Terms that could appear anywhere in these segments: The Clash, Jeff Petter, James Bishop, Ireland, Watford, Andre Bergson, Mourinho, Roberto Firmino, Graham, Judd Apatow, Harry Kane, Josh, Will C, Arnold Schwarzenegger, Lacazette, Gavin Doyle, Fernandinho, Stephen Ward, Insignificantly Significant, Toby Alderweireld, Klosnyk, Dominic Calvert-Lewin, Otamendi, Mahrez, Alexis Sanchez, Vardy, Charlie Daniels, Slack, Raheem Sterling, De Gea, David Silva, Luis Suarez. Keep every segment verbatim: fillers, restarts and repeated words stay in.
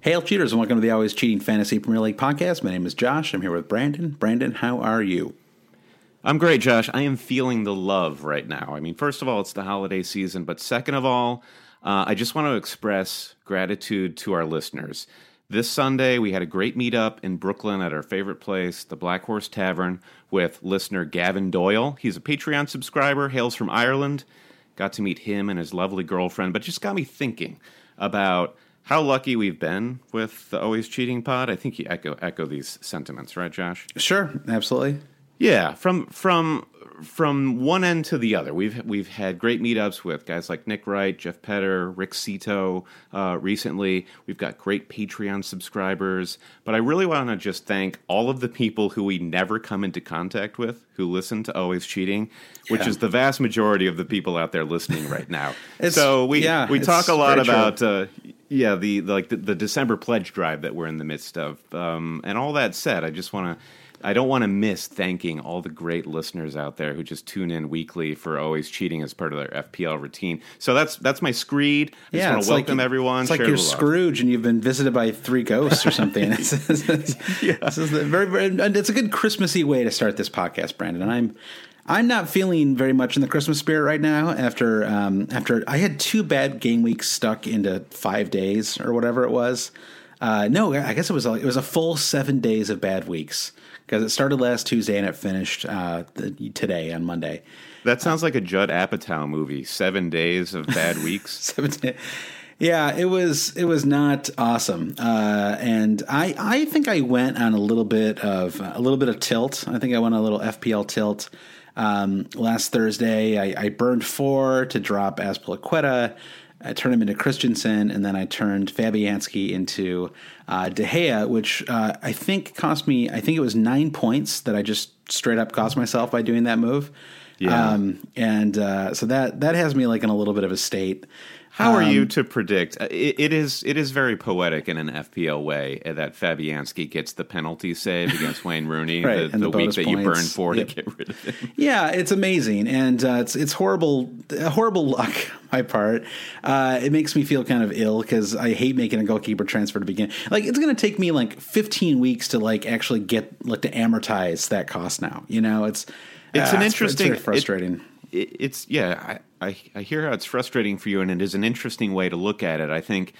Hail cheaters and welcome to the Always Cheating Fantasy Premier League podcast. My name is Josh. I'm here with Brandon. Brandon, how are you? I'm great, Josh. I am feeling the love right now. I mean, first of all, it's the holiday season, but second of all, uh, I just want to express gratitude to our listeners. This Sunday, we had a great meetup in Brooklyn at our favorite place, the Black Horse Tavern, with listener Gavin Doyle. He's a Patreon subscriber, hails from Ireland. Got to meet him and his lovely girlfriend, but just got me thinking about how lucky we've been with the Always Cheating Pod. I think you echo echo these sentiments, right, Josh? Sure, absolutely. Yeah, from from from one end to the other, we've we've had great meetups with guys like Nick Wright, Jeff Petter, Rick Cito. Uh, recently, we've got great Patreon subscribers. But I really want to just thank all of the people who we never come into contact with who listen to Always Cheating, which yeah. is the vast majority of the people out there listening right now. so we yeah, we talk a lot about. Uh, Yeah, the, the like the, the December pledge drive that we're in the midst of, um, and all that said, I just want to, I don't want to miss thanking all the great listeners out there who just tune in weekly for Always Cheating as part of their F P L routine. So that's that's my screed. I yeah, just want to welcome like, everyone. It's like you're Scrooge and you've been visited by three ghosts or something. it's, it's, it's, yeah, this is the very, very, it's a good Christmassy way to start this podcast, Brandon. And I'm. I'm not feeling very much in the Christmas spirit right now after um, after I had two bad game weeks stuck into five days or whatever it was. Uh, no, I guess it was a, it was a full seven days of bad weeks because it started last Tuesday and it finished uh, today on Monday. That sounds like a Judd Apatow movie, seven days of bad weeks. seven days. Yeah, it was it was not awesome, uh, and I I think I went on a little bit of a little bit of tilt. I think I went on a little F P L tilt. Um, last Thursday, I, I burned four to drop Azpilicueta. I turned him into Christensen, and then I turned Fabianski into uh, De Gea, which uh, I think cost me, I think it was nine points that I just straight up cost myself by doing that move. Yeah. Um, and uh, so that, that has me like in a little bit of a state. How are um, you to predict? It, it is it is very poetic in an F P L way that Fabianski gets the penalty save against Wayne Rooney right, the, the, the week that points. You burn for yep. to get rid of him. Yeah, it's amazing, and uh, it's it's horrible horrible luck on my part. Uh, it makes me feel kind of ill because I hate making a goalkeeper transfer to begin. Like it's going to take me like fifteen weeks to like actually get like to amortize that cost. Now you know it's it's uh, an interesting it's, it's very frustrating. It, it, it's yeah. I, I, I hear how it's frustrating for you, and it is an interesting way to look at it. I think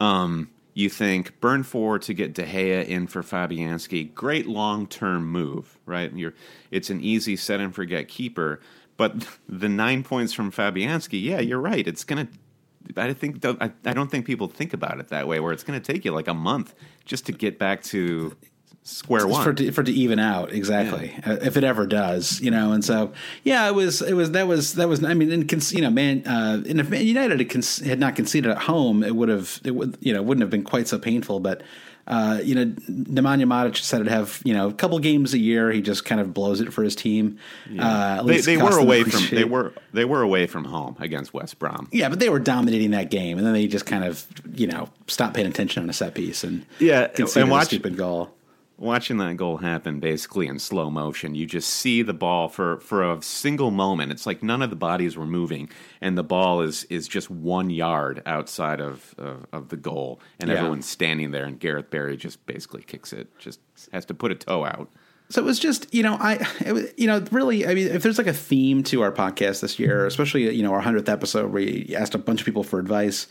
um, you think burn four to get De Gea in for Fabianski, great long-term move, right? You're, it's an easy set-and-forget keeper, but the nine points from Fabianski, yeah, you're right. It's going to I think I, I don't think people think about it that way, where it's going to take you like a month just to get back to square one for to, for to even out exactly yeah. uh, if it ever does, you know. And so yeah, it was it was that was that was I mean, and you know, man, uh, and if Man United had, con- had not conceded at home, it would have it would you know wouldn't have been quite so painful. But Uh, you know, Nemanja Matic said it'd have, you know, a couple games a year. He just kind of blows it for his team. Yeah. Uh, at least they they were away from shit. they were they were away from home against West Brom. Yeah, but they were dominating that game, and then they just kind of, you know, stopped paying attention on a set piece and yeah, and watch, a stupid goal. Watching that goal happen basically in slow motion, you just see the ball for, for a single moment. It's like none of the bodies were moving, and the ball is is just one yard outside of of, of the goal, and yeah. everyone's standing there, and Gareth Barry just basically kicks it, just has to put a toe out. So it was just, you know, I, it was, you know, really, I mean, if there's like a theme to our podcast this year, especially, you know, our hundredth episode, we asked a bunch of people for advice.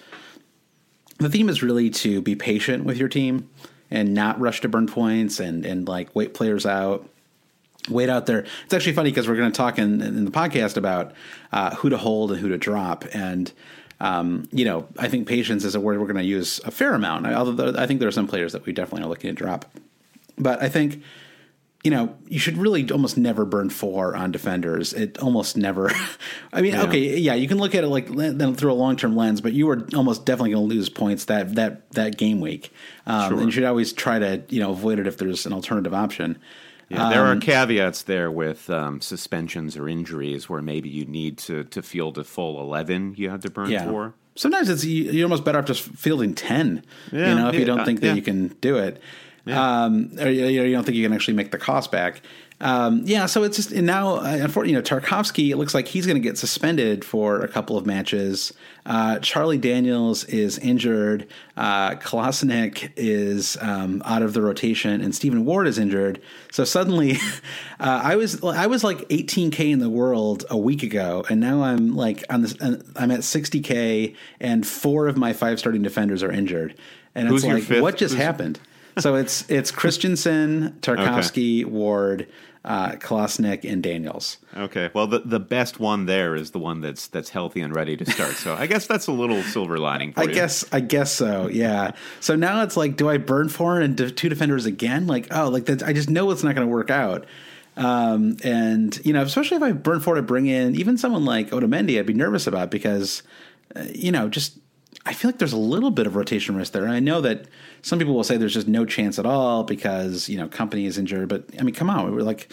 The theme is really to be patient with your team. And not rush to burn points and, and like wait players out, wait out there. It's actually funny because we're going to talk in, in the podcast about uh, who to hold and who to drop. And, um, you know, I think patience is a word we're going to use a fair amount. Although I think there are some players that we definitely are looking to drop. But I think, you know, you should really almost never burn four on defenders. It almost never. I mean, yeah. okay, yeah, you can look at it like through a long-term lens, but you are almost definitely going to lose points that that that game week. Um, sure. And you should always try to, you know, avoid it if there's an alternative option. Yeah, um, there are caveats there with um, suspensions or injuries where maybe you need to to field a full eleven. You have to burn yeah. four. Sometimes it's you're almost better off just fielding ten. Yeah, you know, if yeah, you don't think that yeah. you can do it. Yeah. Um, or you, know, you don't think you can actually make the cost back. Um, yeah, so it's just and now, uh, unfortunately, you know, Tarkovsky, it looks like he's going to get suspended for a couple of matches. Uh, Charlie Daniels is injured. Uh, Klosnyk is um, out of the rotation, and Stephen Ward is injured. So suddenly, uh, I was I was like eighteen K in the world a week ago, and now I'm like on this I'm at sixty K, and four of my five starting defenders are injured, and it's like, what just happened? So it's it's Christensen, Tarkovsky, okay. Ward, uh, Klosnyk, and Daniels. Okay. Well, the, the best one there is the one that's that's healthy and ready to start. So I guess that's a little silver lining for I you. I guess I guess so. Yeah. So now it's like, do I burn four and de- two defenders again? Like, oh, like that's, I just know it's not going to work out. Um, and you know, especially if I burn four to bring in even someone like Otamendi, I'd be nervous about because, uh, you know, just. I feel like there's a little bit of rotation risk there. And I know that some people will say there's just no chance at all because, you know, Company is injured. But, I mean, come on. We're like,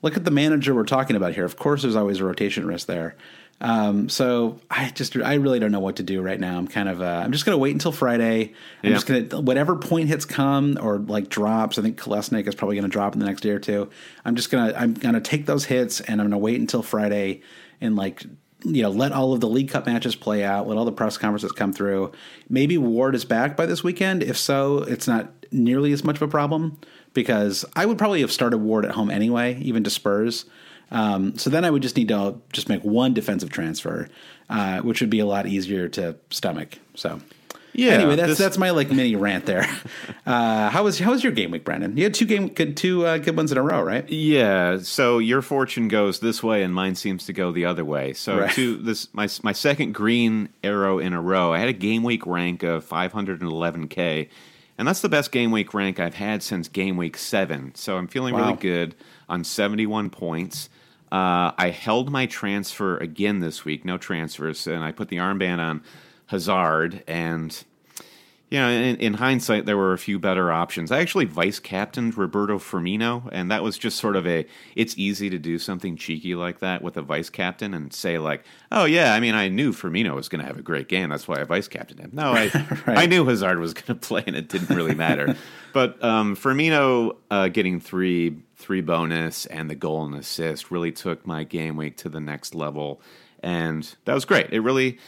look at the manager we're talking about here. Of course there's always a rotation risk there. Um, so I just – I really don't know what to do right now. I'm kind of uh, – I'm just going to wait until Friday. I'm yeah. just going to – whatever point hits come or, like, drops. I think Kolesnik is probably going to drop in the next day or two. I'm just going to – I'm going to take those hits and I'm going to wait until Friday and, like – you know, let all of the League Cup matches play out, let all the press conferences come through. Maybe Ward is back by this weekend. If so, it's not nearly as much of a problem because I would probably have started Ward at home anyway, even to Spurs. Um, so then I would just need to just make one defensive transfer, uh, which would be a lot easier to stomach. So yeah, anyway, that's this... that's my like mini rant there. Uh, how was how was your game week, Brandon? You had two game good two uh, good ones in a row, right? Yeah. So your fortune goes this way, and mine seems to go the other way. So right. two this my my second green arrow in a row. I had a game week rank of five eleven K, and that's the best game week rank I've had since game week seven. So I'm feeling wow. really good on seventy-one points. Uh, I held my transfer again this week. No transfers, and I put the armband on Hazard, and you know, in, in hindsight, there were a few better options. I actually vice-captained Roberto Firmino, and that was just sort of a, it's easy to do something cheeky like that with a vice-captain and say like, oh yeah, I mean, I knew Firmino was going to have a great game, that's why I vice-captained him. No, I right. I knew Hazard was going to play, and it didn't really matter. But um, Firmino uh, getting three, three bonus and the goal and assist really took my game week to the next level, and that was great. It really...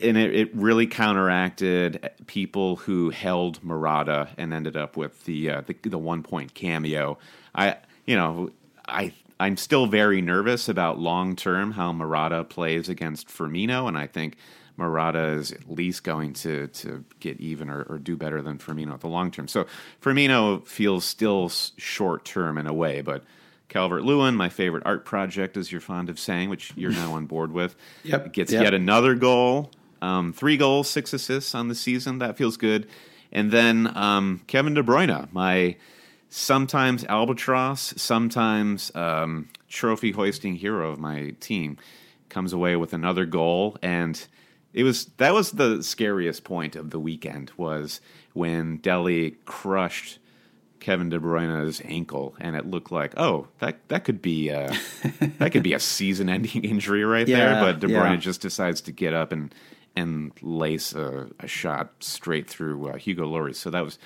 And it, it really counteracted people who held Morata and ended up with the uh, the, the one point cameo. I you know I I'm still very nervous about long term how Morata plays against Firmino, and I think Morata is at least going to to get even or, or do better than Firmino at the long term. So Firmino feels still short term in a way, but. Calvert-Lewin, my favorite art project, as you're fond of saying, which you're now on board with, yep, gets yep. yet another goal, um, three goals, six assists on the season. That feels good. And then um, Kevin De Bruyne, my sometimes albatross, sometimes um, trophy-hoisting hero of my team, comes away with another goal, and It was that was the scariest point of the weekend, was when Dele crushed Kevin De Bruyne's ankle, and it looked like, oh, that that could be a, that could be a season-ending injury right yeah, there. But De Bruyne yeah. just decides to get up and and lace a, a shot straight through uh, Hugo Lloris. So that was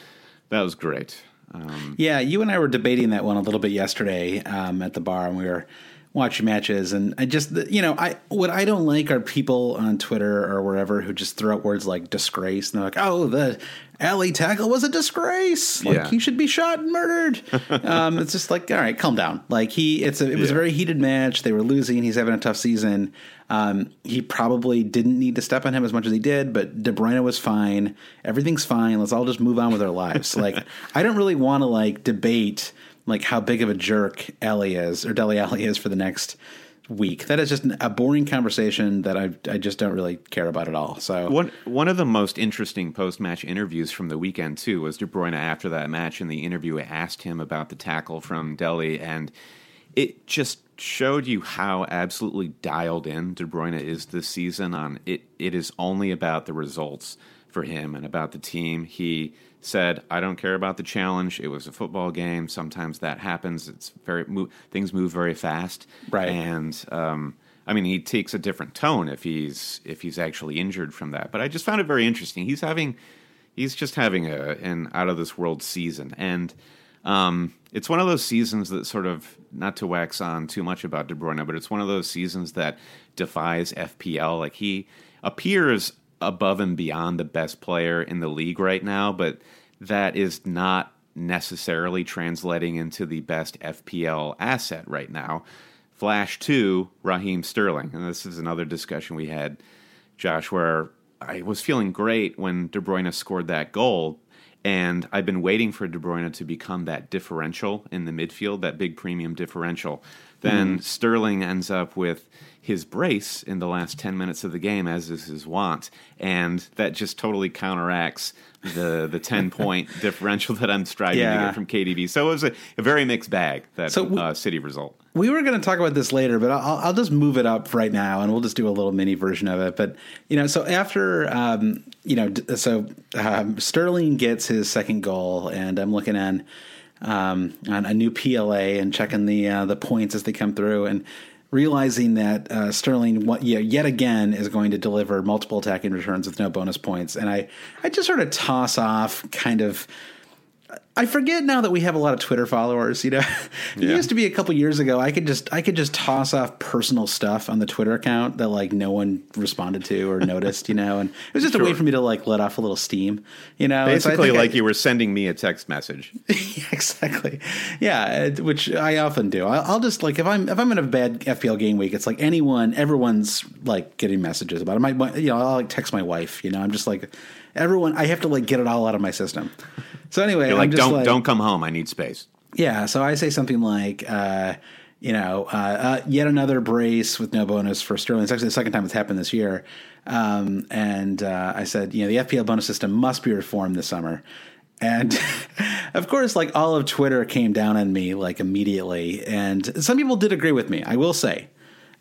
that was great. Um, yeah, you and I were debating that one a little bit yesterday um, at the bar, and we were watching matches. And I just, you know, I what I don't like are people on Twitter or wherever who just throw out words like disgrace. And they're like, oh, the alley tackle was a disgrace. Like, yeah. he should be shot and murdered. um, it's just like, all right, calm down. Like, he, it's a, it was yeah. a very heated match. They were losing. He's having a tough season. Um, he probably didn't need to step on him as much as he did, but De Bruyne was fine. Everything's fine. Let's all just move on with our lives. Like, I don't really want to, like, debate like how big of a jerk Alli is or Dele Alli is for the next week. That is just a boring conversation that I I just don't really care about at all. So one one of the most interesting post-match interviews from the weekend too was De Bruyne after that match, and the interviewer asked him about the tackle from Dele, and it just showed you how absolutely dialed in De Bruyne is this season. On it, it is only about the results for him and about the team. He said, I don't care about the challenge. It was a football game. Sometimes that happens. It's very mo- things move very fast. Right. And um, I mean, he takes a different tone if he's if he's actually injured from that. But I just found it very interesting. He's having he's just having a an out of this world season. And um, it's one of those seasons that sort of, not to wax on too much about De Bruyne, but it's one of those seasons that defies F P L. Like, he appears above and beyond the best player in the league right now, but that is not necessarily translating into the best F P L asset right now. Flash to Raheem Sterling. And this is another discussion we had, Josh, where I was feeling great when De Bruyne scored that goal, and I've been waiting for De Bruyne to become that differential in the midfield, that big premium differential. Then mm. Sterling ends up with his brace in the last ten minutes of the game, as is his wont, and that just totally counteracts the the ten-point differential that I'm striving yeah. to get from K D B. So it was a, a very mixed bag, that so we, uh, City result. We were going to talk about this later, but I'll, I'll just move it up right now, and we'll just do a little mini version of it. But, you know, so after, um, you know, so um, Sterling gets his second goal, and I'm looking on, um, on a new P L A and checking the uh, the points as they come through, and realizing that uh, Sterling yet again is going to deliver multiple attacking returns with no bonus points. And I, I just sort of toss off kind of – I forget now that we have a lot of Twitter followers, you know. It yeah. used to be a couple years ago I could just I could just toss off personal stuff on the Twitter account that, like, no one responded to or noticed, you know. And it was just sure. a way for me to, like, let off a little steam, you know. Basically, so like I, you were sending me a text message. Yeah, exactly. Yeah, which I often do. I'll, I'll just, like, if I'm if I'm in a bad F P L game week, it's like anyone, everyone's, like, getting messages about it. My, my, you know, I'll, like, text my wife, you know. I'm just like, everyone, I have to, like, get it all out of my system. So anyway, You're like, I'm just don't like, don't come home. I need space. Yeah. So I say something like, uh, you know, uh, uh, yet another brace with no bonus for Sterling. It's actually the second time it's happened this year. Um, and uh, I said, you know, the F P L bonus system must be reformed this summer. And of course, like, all of Twitter came down on me, like, immediately. And some people did agree with me, I will say.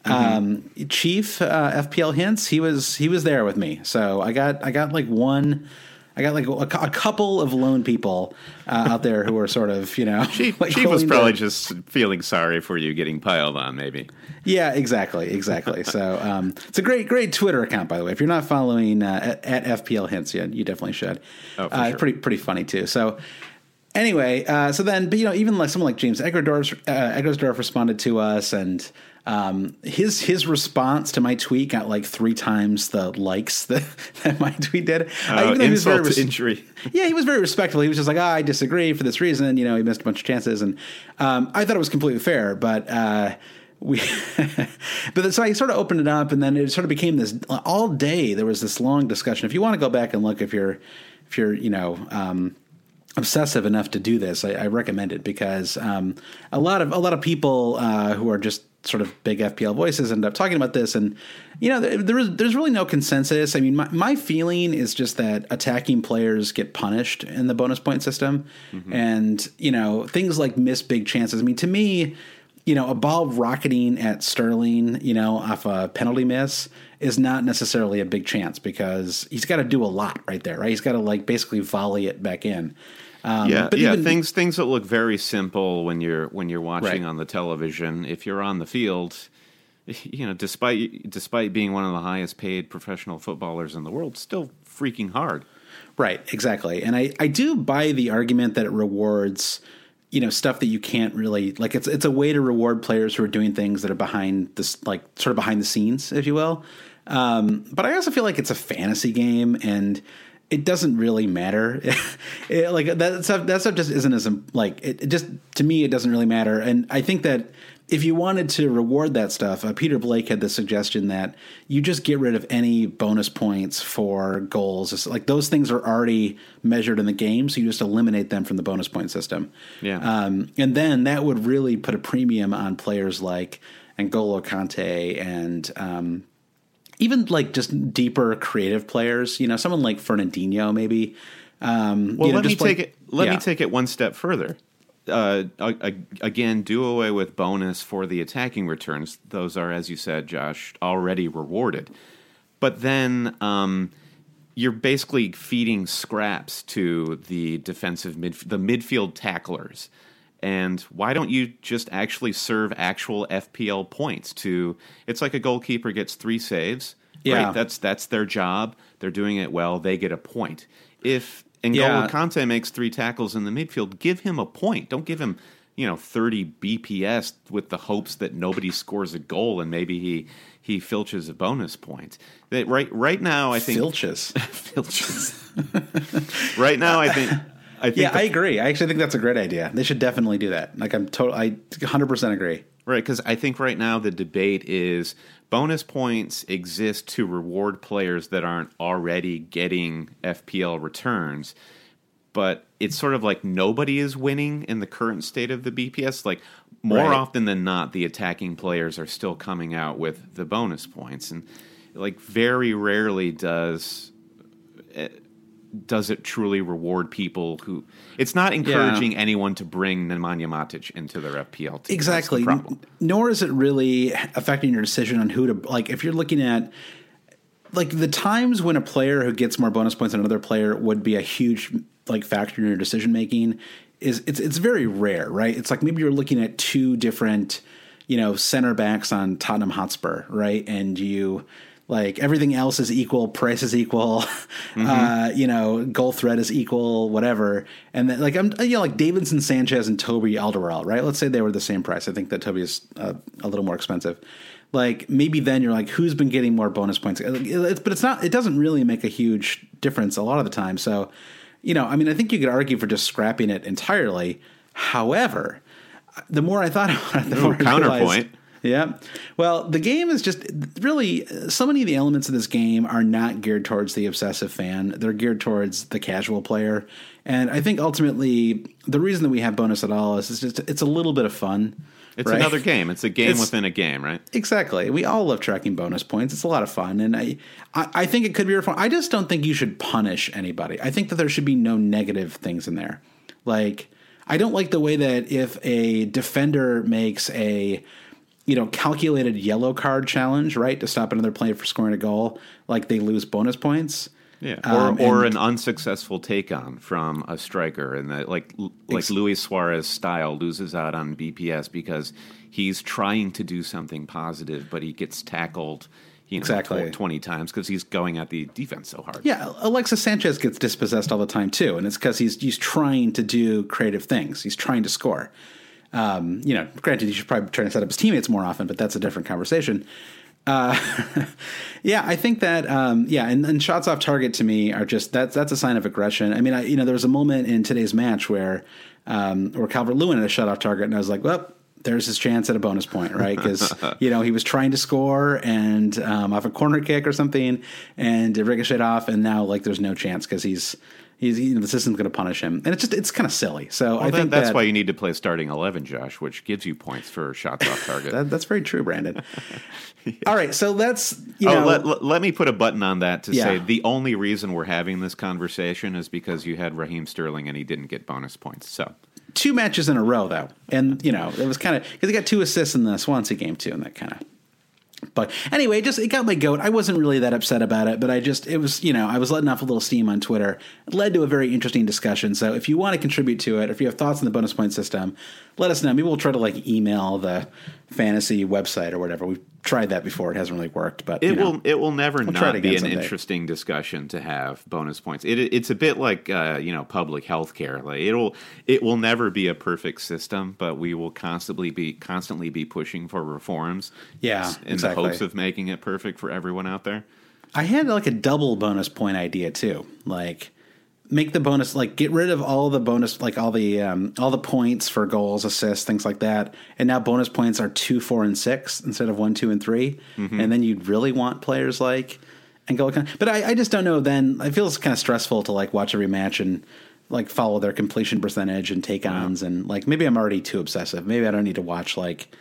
Mm-hmm. Um, Chief uh, F P L Hints, he was he was there with me. So I got I got like one. I got like a, a couple of lone people uh, out there who were sort of, you know. She, like she was probably down. Just feeling sorry for you getting piled on, maybe. Yeah, exactly, exactly. So um, it's a great, great Twitter account, by the way. If you're not following uh, at, at F P L Hints, yeah, you definitely should. Oh, for uh, sure. Pretty, pretty funny too. So anyway, uh, so then, but you know, even like someone like James Eggersdorf, uh, Eggersdorf responded to us, and Um, his his response to my tweet got like three times the likes that, that my tweet did. Uh, uh, insult to injury. Yeah, he was very respectful. He was just like, oh, I disagree for this reason. You know, he missed a bunch of chances. And um, I thought it was completely fair, but uh, we – but so I sort of opened it up, and then it sort of became this – all day there was this long discussion. If you want to go back and look, if you're, if you're you know um, – obsessive enough to do this, I, I recommend it, because um, a lot of a lot of people uh, who are just sort of big F P L voices end up talking about this, and you know there, there is there's really no consensus. I mean, my, my feeling is just that attacking players get punished in the bonus point system, mm-hmm. and you know things like miss big chances. I mean, to me, you know, a ball rocketing at Sterling, you know, off a penalty miss is not necessarily a big chance because he's got to do a lot right there, right? He's got to, like, basically volley it back in. Um, yeah, but yeah. Even, things things that look very simple when you're when you're watching right. on the television. If you're on the field, you know, despite despite being one of the highest paid professional footballers in the world, still freaking hard. Right, exactly. And I, I do buy the argument that it rewards, you know, stuff that you can't really, like, it's it's a way to reward players who are doing things that are behind this, like, sort of behind the scenes, if you will. Um, but I also feel like it's a fantasy game and it doesn't really matter. it, like that stuff, that stuff just isn't as like it, it just to me, it doesn't really matter. And I think that if you wanted to reward that stuff, uh, Peter Blake had the suggestion that you just get rid of any bonus points for goals. It's like those things are already measured in the game, so you just eliminate them from the bonus point system. Yeah, um, and then that would really put a premium on players like N'Golo Kante and um, even like just deeper creative players. You know, someone like Fernandinho maybe. Um, well, you know, let me like, take it. Let yeah. me take it one step further. Uh, again, do away with bonus for the attacking returns. Those are, as you said, Josh, already rewarded. But then um, you're basically feeding scraps to the defensive midf- the midfield tacklers. And why don't you just actually serve actual F P L points to? It's like a goalkeeper gets three saves. Yeah, right? that's that's their job. They're doing it well. They get a point. If And yeah. N'Golo Kante makes three tackles in the midfield, give him a point. Don't give him, you know, thirty B P S with the hopes that nobody scores a goal and maybe he he filches a bonus point. That right right now I think filches filches. Right now I think I think yeah, the, I agree. I actually think that's a great idea. They should definitely do that. Like I'm total I one hundred percent agree. Right, cuz I think right now the debate is bonus points exist to reward players that aren't already getting F P L returns, but it's sort of like nobody is winning in the current state of the B P S. Like more right. often than not, the attacking players are still coming out with the bonus points, and like very rarely does it, does it truly reward people who? It's not encouraging yeah. anyone to bring Nemanja Matic into their F P L team. Exactly. N- nor is it really affecting your decision on who to, like, if you're looking at, like, the times when a player who gets more bonus points than another player would be a huge, like, factor in your decision making is it's it's very rare, right? It's like maybe you're looking at two different, you know, center backs on Tottenham Hotspur, right? And you. Like everything else is equal, price is equal, mm-hmm. uh, you know, goal threat is equal, whatever. And then, like I'm, you know, like Davidson Sanchez and Toby Alderweireld, right? Let's say they were the same price. I think that Toby is uh, a little more expensive. Like maybe then you're like, who's been getting more bonus points? It's, but it's not. It doesn't really make a huge difference a lot of the time. So, you know, I mean, I think you could argue for just scrapping it entirely. However, the more I thought about it, the Ooh, more I counterpoint. Realized, yeah. Well, the game is just really so many of the elements of this game are not geared towards the obsessive fan. They're geared towards the casual player. And I think ultimately the reason that we have bonus at all is it's just it's a little bit of fun. It's right? another game. It's a game it's, within a game, right? Exactly. We all love tracking bonus points. It's a lot of fun. And I, I, I think it could be reformed. I just don't think you should punish anybody. I think that there should be no negative things in there. Like, I don't like the way that if a defender makes a you know, calculated yellow card challenge, right, to stop another player for scoring a goal, like they lose bonus points. Yeah, um, or or an unsuccessful take on from a striker, and that like like ex- Luis Suarez style loses out on B P S because he's trying to do something positive, but he gets tackled. You know, exactly twenty times because he's going at the defense so hard. Yeah, Alexis Sanchez gets dispossessed all the time too, and it's because he's he's trying to do creative things. He's trying to score. Um, you know, granted, he should probably try to set up his teammates more often, but that's a different conversation. Uh, yeah, I think that, um, yeah, and, and shots off target to me are just, that's, that's a sign of aggression. I mean, I, you know, there was a moment in today's match where, um, where Calvert-Lewin had a shot off target and I was like, well, there's his chance at a bonus point, right? Because, you know, he was trying to score and, um, off a corner kick or something and it ricocheted off. And now like, there's no chance because he's, He's, you know, the system's going to punish him, and it's just—it's kind of silly. So well, I think that, that's that, why you need to play starting eleven, Josh, which gives you points for shots off target. that, that's very true, Brandon. yeah. All right, so that's you oh, know, let, let, let me put a button on that to yeah. say the only reason we're having this conversation is because you had Raheem Sterling and he didn't get bonus points. So two matches in a row, though. And, you know, it was kind of – because he got two assists in the Swansea game, too, and that kind of – but anyway, just it got my goat. I wasn't really that upset about it, but I just it was, you know, I was letting off a little steam on Twitter. It led to a very interesting discussion. So if you want to contribute to it, if you have thoughts on the bonus point system, let us know. Maybe we'll try to like email the fantasy website or whatever. We've tried that before. It hasn't really worked, but it you know, will it will never we'll not be an someday. Interesting discussion to have bonus points. It it's a bit like uh, you know, public health care. Like it'll it will never be a perfect system, but we will constantly be constantly be pushing for reforms. Yeah. In exactly. the hopes of making it perfect for everyone out there. I had like a double bonus point idea too. Like make the bonus, like get rid of all the bonus, like all the um, all the points for goals, assists, things like that. And now bonus points are two, four, and six instead of one, two, and three. Mm-hmm. And then you'd really want players like and go. But I, I just don't know. Then it feels kind of stressful to like watch every match and like follow their completion percentage and take ons. Wow. And like maybe I'm already too obsessive. Maybe I don't need to watch like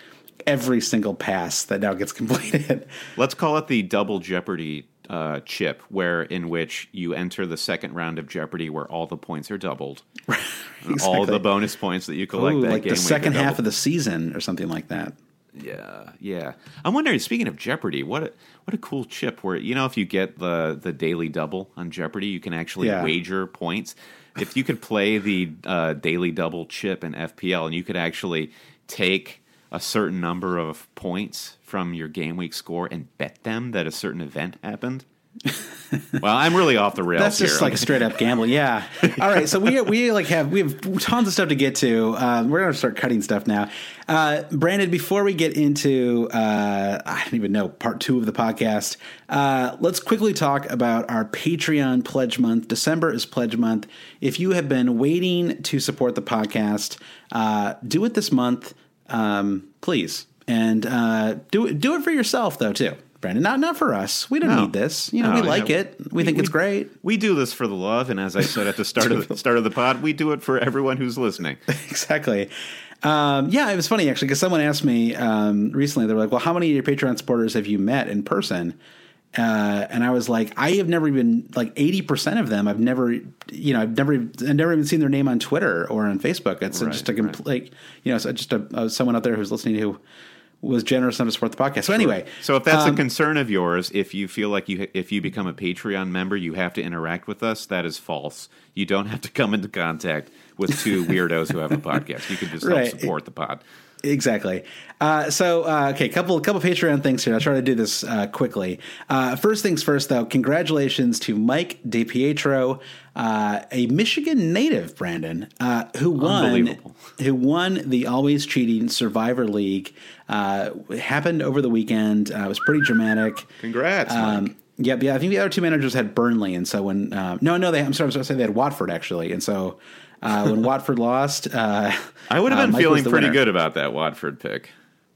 every single pass that now gets completed. Let's call it the double Jeopardy. Uh, chip, where in which you enter the second round of Jeopardy, where all the points are doubled, exactly. And all the bonus points that you collect. Ooh, that like game the second half doubled. Of the season or something like that. Yeah, yeah. I'm wondering. Speaking of Jeopardy, what a, what a cool chip! Where you know if you get the the daily double on Jeopardy, you can actually yeah. wager points. If you could play the uh, daily double chip in F P L, and you could actually take a certain number of points from your game week score and bet them that a certain event happened. Well, I'm really off the rails. That's here. Just like straight up gambling. Yeah. All right. So we we like have we have tons of stuff to get to. Um, we're gonna start cutting stuff now. Uh, Brandon, before we get into uh, I don't even know part two of the podcast, uh, let's quickly talk about our Patreon pledge month. December is pledge month. If you have been waiting to support the podcast, uh, do it this month, um, please. And uh, do it, do it for yourself, though, too, Brandon. Not not for us. We don't no. need this. You know, no, we like yeah. it. We, we think we, it's great. We do this for the love. And as I said at the start of the start of the pod, we do it for everyone who's listening. Exactly. Um, yeah, it was funny, actually, because someone asked me um, recently. They were like, well, how many of your Patreon supporters have you met in person? Uh, and I was like, I have never even like eighty percent of them. I've never, you know, I've never, I've never even seen their name on Twitter or on Facebook. It's right, just a right. like, you know, so just a, uh, someone out there who's listening who was generous enough to support the podcast. So anyway, so if that's um, a concern of yours, if you feel like you if you become a Patreon member, you have to interact with us. That is false. You don't have to come into contact with two weirdos who have a podcast. You can just right. help support the pod. Exactly. Uh, so, uh, okay, couple couple Patreon things here. I'll try to do this uh, quickly. Uh, first things first, though, congratulations to Mike DePietro, uh, a Michigan native, Brandon, uh, who won who won the Always Cheating Survivor League. Uh, it happened over the weekend. Uh, it was pretty dramatic. Congrats, um, Mike. Yep, yeah, I think the other two managers had Burnley, and so when um, – no, no, they, I'm sorry, I was going to say they had Watford, actually, and so – Uh, when Watford lost, uh, I would have been uh, feeling pretty winner. good about that Watford pick.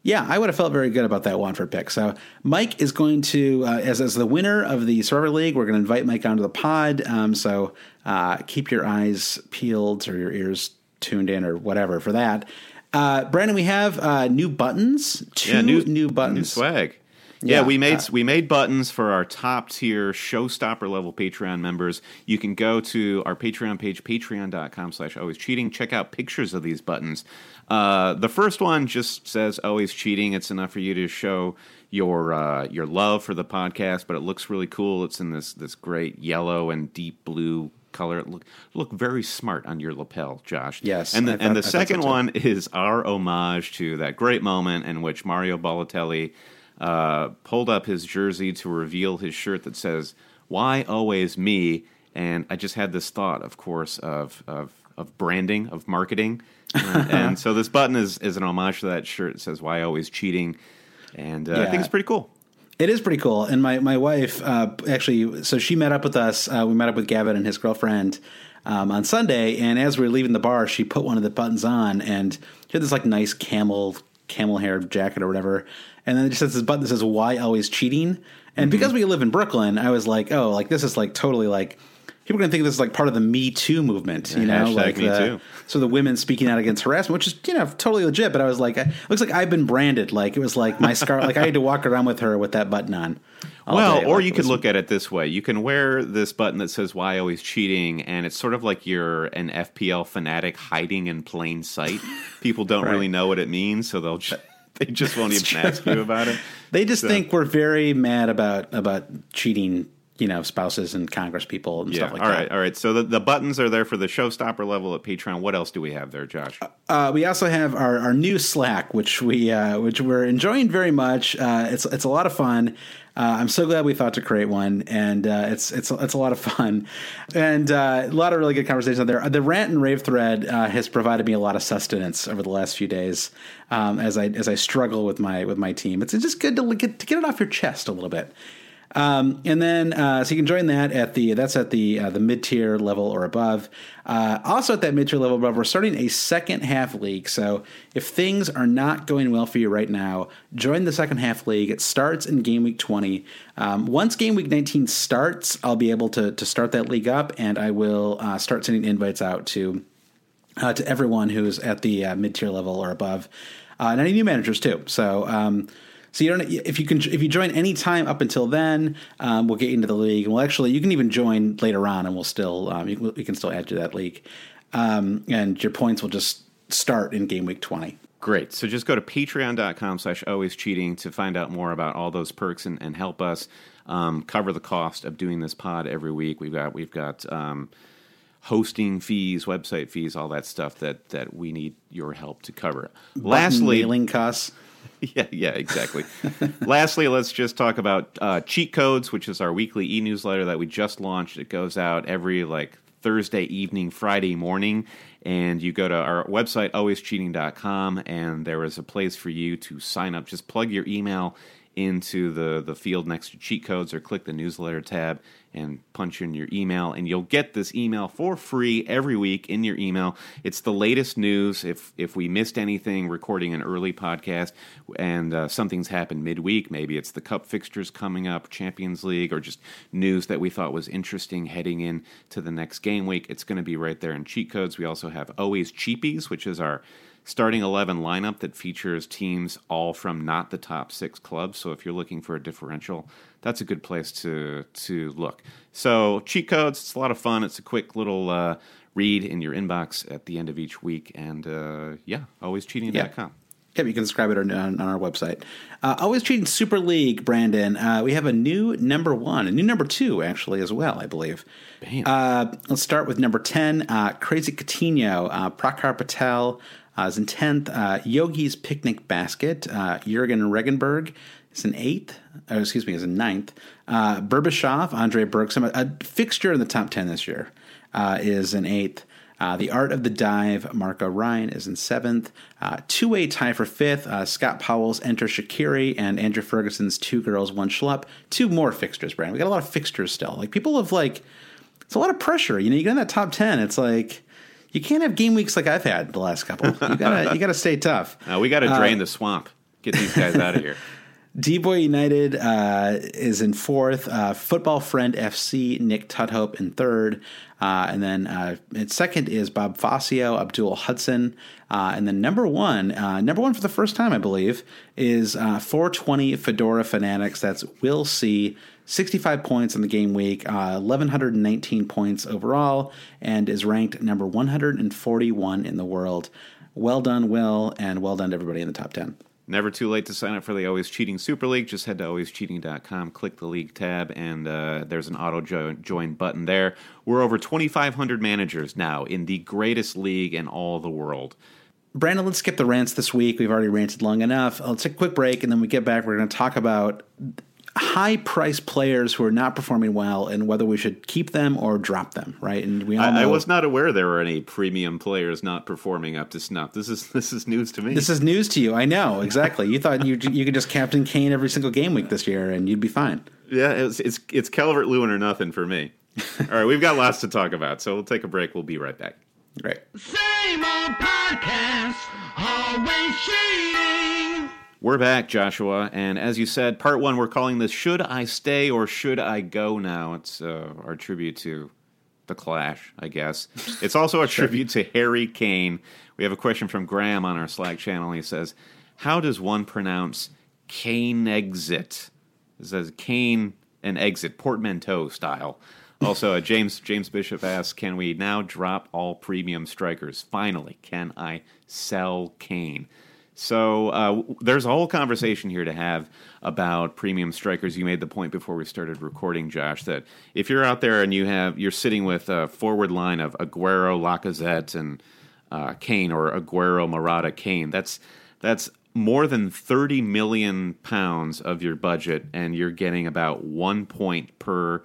Yeah, I would have felt very good about that Watford pick. So Mike is going to, uh, as as the winner of the Survivor League, we're going to invite Mike onto the pod. Um, so uh, keep your eyes peeled or your ears tuned in or whatever for that. Uh, Brandon, we have uh, new buttons. Two yeah, new, new buttons. New swag. Yeah, yeah, we made uh, we made buttons for our top tier showstopper level Patreon members. You can go to our Patreon page, patreon dot com slash always cheating. Check out pictures of these buttons. Uh, the first one just says always cheating. It's enough for you to show your uh, your love for the podcast, but it looks really cool. It's in this this great yellow and deep blue color. It look look very smart on your lapel, Josh. Yes. And the, thought, and the second so one is our homage to that great moment in which Mario Balotelli Uh, pulled up his jersey to reveal his shirt that says, "Why always me?" And I just had this thought, of course, of of, of branding, of marketing. Uh, and so this button is, is an homage to that shirt. It says, "Why always cheating?" And uh, yeah. I think it's pretty cool. It is pretty cool. And my, my wife, uh, actually, so she met up with us. Uh, we met up with Gavin and his girlfriend um, on Sunday. And as we were leaving the bar, she put one of the buttons on. And she had this like nice camel camel hair jacket or whatever. And then it just says this button that says, "Why always cheating?" And mm-hmm. because we live in Brooklyn, I was like, oh, like this is like totally like people are going to think this is like part of the Me Too movement, you yeah, know, like Me the, Too. So the women speaking out against harassment, which is, you know, totally legit. But I was like, it looks like I've been branded. Like it was like my scar. Like I had to walk around with her with that button on. Well, day. Or like, you could look at it this way. You can wear this button that says why always cheating. And it's sort of like you're an F P L fanatic hiding in plain sight. People don't right. really know what it means. So they'll just, they just won't even ask you about it. They just so. think we're very mad about, about cheating, you know, spouses and Congress people and yeah, stuff like all that. All right. All right. So the, the buttons are there for the showstopper level at Patreon. What else do we have there, Josh? Uh, uh, we also have our, our new Slack, which we uh, which we're enjoying very much. Uh, it's it's a lot of fun. Uh, I'm so glad we thought to create one, and uh, it's it's it's a lot of fun, and uh, a lot of really good conversations out there. The rant and rave thread uh, has provided me a lot of sustenance over the last few days, um, as I as I struggle with my with my team. It's, it's just good to get to get it off your chest a little bit. Um, and then, uh, so you can join that at the, that's at the, uh, the mid-tier level or above. Uh, also at that mid-tier level above, we're starting a second half league. So if things are not going well for you right now, join the second half league. It starts in game week twenty. Um, once game week nineteen starts, I'll be able to, to start that league up, and I will, uh, start sending invites out to, uh, to everyone who's at the uh, mid-tier level or above, uh, and any new managers too. So, um, So you don't. If you can, if you join any time up until then, um, we'll get you into the league, and we'll actually. You can even join later on, and we'll still. Um, you can, we can still add to that league, um, and your points will just start in game week twenty. Great. So just go to patreon dot com slash always cheating to find out more about all those perks and, and help us um, cover the cost of doing this pod every week. We've got we've got um, hosting fees, website fees, all that stuff that that we need your help to cover. Button Lastly, mailing costs. Yeah, yeah, exactly. Lastly, let's just talk about uh, Cheat Codes, which is our weekly e-newsletter that we just launched. It goes out every like Thursday evening, Friday morning, and you go to our website, always cheating dot com, and there is a place for you to sign up. Just plug your email into the, the field next to Cheat Codes or click the newsletter tab and punch in your email, and you'll get this email for free every week in your email. It's the latest news. If if we missed anything recording an early podcast and uh, something's happened midweek, maybe it's the cup fixtures coming up, Champions League, or just news that we thought was interesting heading in to the next game week, it's going to be right there in Cheat Codes. We also have Always Cheapies, which is our Starting eleven lineup that features teams all from not the top six clubs. So if you're looking for a differential, that's a good place to to look. So Cheat Codes, it's a lot of fun. It's a quick little uh, read in your inbox at the end of each week. And uh, yeah, always cheating dot com. Yeah, you can subscribe it on, on our website. Uh, Always Cheating Super League, Brandon. Uh, we have a new number one, a new number two, actually, as well, I believe. Uh, let's start with number ten, uh, Crazy Coutinho, uh, Prakhar Patel uh, is in tenth, uh, Yogi's Picnic Basket, uh, Jurgen Regenberg is in eighth, or excuse me, is in ninth, uh, Berbatov, Andre Bergson, a fixture in the top ten this year, uh, is in eighth. Uh, the Art of the Dive, Marco Ryan, is in seventh. Uh, two-way tie for fifth. Uh, Scott Powell's Enter Shaqiri and Andrew Ferguson's Two Girls, One Schlup. Two more fixtures, Brandon. We got a lot of fixtures still. Like, people have, like, it's a lot of pressure. You know, you get in that top ten, it's like, you can't have game weeks like I've had the last couple. You gotta, you gotta stay tough. Uh, we gotta drain uh, the swamp. Get these guys out of here. D-Boy United uh, is in fourth. Uh, Football Friend F C, Nick Tudhope in third. Uh, and then uh, in second is Bob Fazio, Abdul Hudson. Uh, and then number one, uh, number one for the first time, I believe, is uh, four twenty Fedora Fanatics. That's Will C. sixty-five points in the game week, uh, eleven nineteen points overall, and is ranked number one hundred forty-one in the world. Well done, Will, and well done to everybody in the top ten. Never too late to sign up for the Always Cheating Super League. Just head to always cheating dot com, click the league tab, and uh, there's an auto jo- join button there. We're over twenty-five hundred managers now in the greatest league in all the world. Brandon, let's skip the rants this week. We've already ranted long enough. Let's take a quick break, and then we get back. We're going to talk about high-priced players who are not performing well and whether we should keep them or drop them, right? And we all know I, I was not aware there were any premium players not performing up to snuff. This is this is news to me. This is news to you. I know, exactly. You thought you you could just Captain Kane every single game week this year and you'd be fine. Yeah, it's it's, it's Calvert-Lewin or nothing for me. All right, we've got lots to talk about, so we'll take a break. We'll be right back. Great. Same old podcast, always cheating. We're back, Joshua, and as you said, part one, we're calling this Should I Stay or Should I Go Now? It's uh, our tribute to the clash, I guess. It's also a tribute to Harry Kane. We have a question from Graham on our Slack channel. He says, how does one pronounce Kane exit? It says Kane and exit, portmanteau style. Also, uh, James James Bishop asks, can we now drop all premium strikers? Finally, can I sell Kane? So uh, there's a whole conversation here to have about premium strikers. You made the point before we started recording, Josh, that if you're out there and you have, you're sitting with a forward line of Aguero, Lacazette, and uh, Kane, or Aguero, Morata, Kane, that's that's more than thirty million pounds of your budget, and you're getting about one point per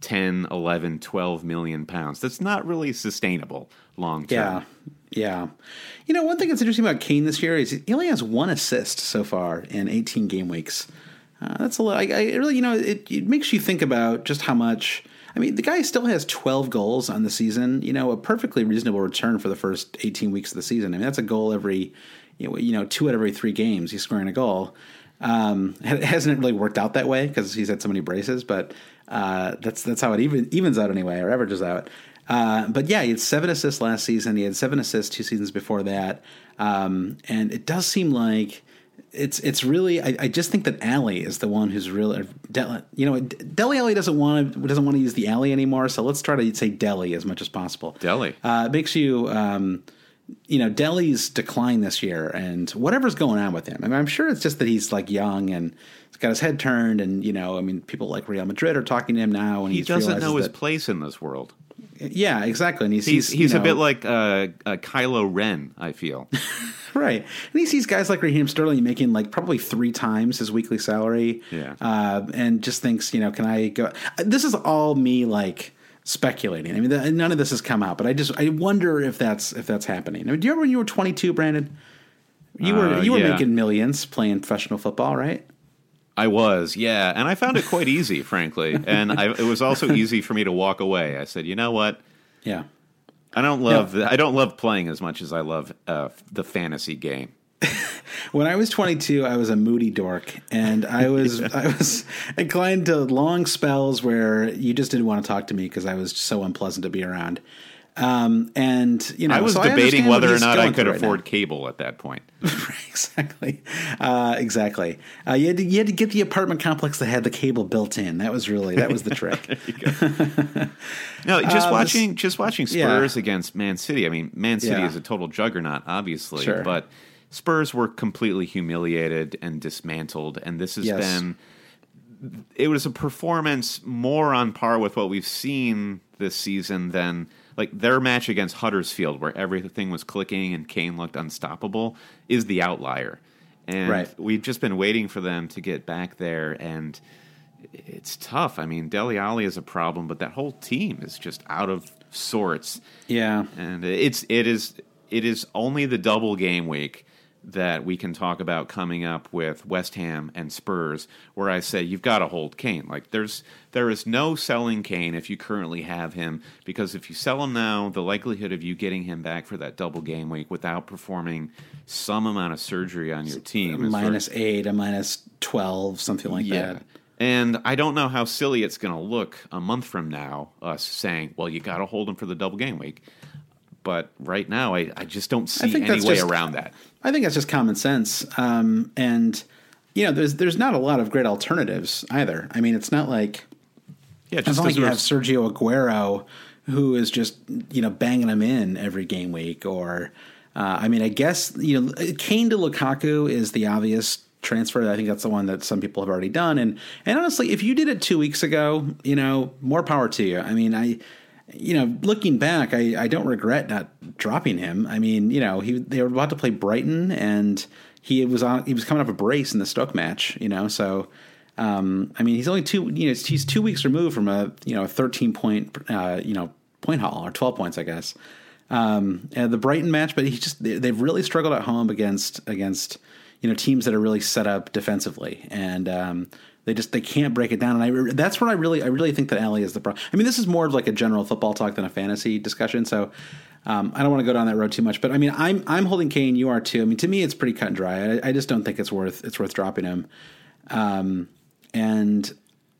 ten, eleven, twelve million pounds. That's not really sustainable long term. Yeah. Yeah. You know, one thing that's interesting about Kane this year is he only has one assist so far in eighteen game weeks. Uh, that's a lot. I, I really, you know, it, it makes you think about just how much. I mean, the guy still has twelve goals on the season, you know, a perfectly reasonable return for the first eighteen weeks of the season. I mean, that's a goal every, you know, you know two out of every three games he's scoring a goal. Um, it hasn't really worked out that way because he's had so many braces, but uh, that's that's how it even, evens out anyway, or averages out. Uh, but yeah, he had seven assists last season. He had seven assists two seasons before that. Um, and it does seem like it's it's really. I, I just think that Alli is the one who's really. Dele, you know, Dele Alli doesn't want to doesn't want to use the Alli anymore. So let's try to say Dele as much as possible. Dele uh, it makes you. Um, you know, Dele's decline this year and whatever's going on with him. I mean, I'm sure it's just that he's like young and he's got his head turned and, you know, I mean, people like Real Madrid are talking to him now. And he doesn't know his that, place in this world. Yeah, exactly. And he sees, he's he's you know, a bit like uh, uh, Kylo Ren, I feel. Right. And he sees guys like Raheem Sterling making like probably three times his weekly salary. Yeah. Uh, and just thinks, you know, can I go? This is all me like speculating. I mean, the, none of this has come out, but I just I wonder if that's if that's happening. I mean, do you remember when you were twenty-two, Brandon? You were uh, you were yeah. making millions playing professional football, right? I was, yeah, and I found it quite easy, frankly, and I, it was also easy for me to walk away. I said, you know what? Yeah, I don't love no. I don't love playing as much as I love uh, the fantasy game. When I was twenty-two, I was a moody dork, and I was yeah. I was inclined to long spells where you just didn't want to talk to me because I was so unpleasant to be around. Um, and you know, I was so debating I whether or not I could afford right cable at that point. exactly, uh, exactly. Uh, you had to, you had to get the apartment complex that had the cable built in. That was really that was the trick. no, just uh, watching just watching Spurs yeah. against Man City. I mean, Man City yeah. is a total juggernaut, obviously, sure. but Spurs were completely humiliated and dismantled, and this has yes. been – it was a performance more on par with what we've seen this season than – like their match against Huddersfield where everything was clicking and Kane looked unstoppable is the outlier. And right. we've just been waiting for them to get back there, and it's tough. I mean, Dele Alli is a problem, but that whole team is just out of sorts. Yeah. And it's it is it is only the double game week that we can talk about coming up with West Ham and Spurs, where I say you've got to hold Kane. Like there's there is no selling Kane if you currently have him, because if you sell him now, the likelihood of you getting him back for that double game week without performing some amount of surgery on your team is minus very, eight, a minus twelve, something like yeah. that. And I don't know how silly it's going to look a month from now, us saying, "Well, you got to hold him for the double game week." But right now, I, I just don't see any way just, around that. I think that's just common sense. Um, and, you know, there's there's not a lot of great alternatives either. I mean, it's not like yeah, just it's not like you have Sergio Aguero who is just, you know, banging him in every game week. Or, uh, I mean, I guess, you know, Kane to Lukaku is the obvious transfer. I think that's the one that some people have already done. And, and honestly, if you did it two weeks ago, you know, more power to you. I mean, I... You know, looking back, I, I don't regret not dropping him. I mean, you know, he they were about to play Brighton, and he was on. He was coming off a brace in the Stoke match. You know, so um, I mean, he's only two. You know, he's two weeks removed from a you know a thirteen point uh, you know point haul, or twelve points, I guess. Um, and the Brighton match, but he just they, they've really struggled at home against against you know teams that are really set up defensively, and um, They just they can't break it down, and I that's when I really I really think that Alli is the problem. I mean, this is more of like a general football talk than a fantasy discussion, so um, I don't want to go down that road too much. But I mean, I'm I'm holding Kane, you are too. I mean, to me, it's pretty cut and dry. I, I just don't think it's worth it's worth dropping him. Um, and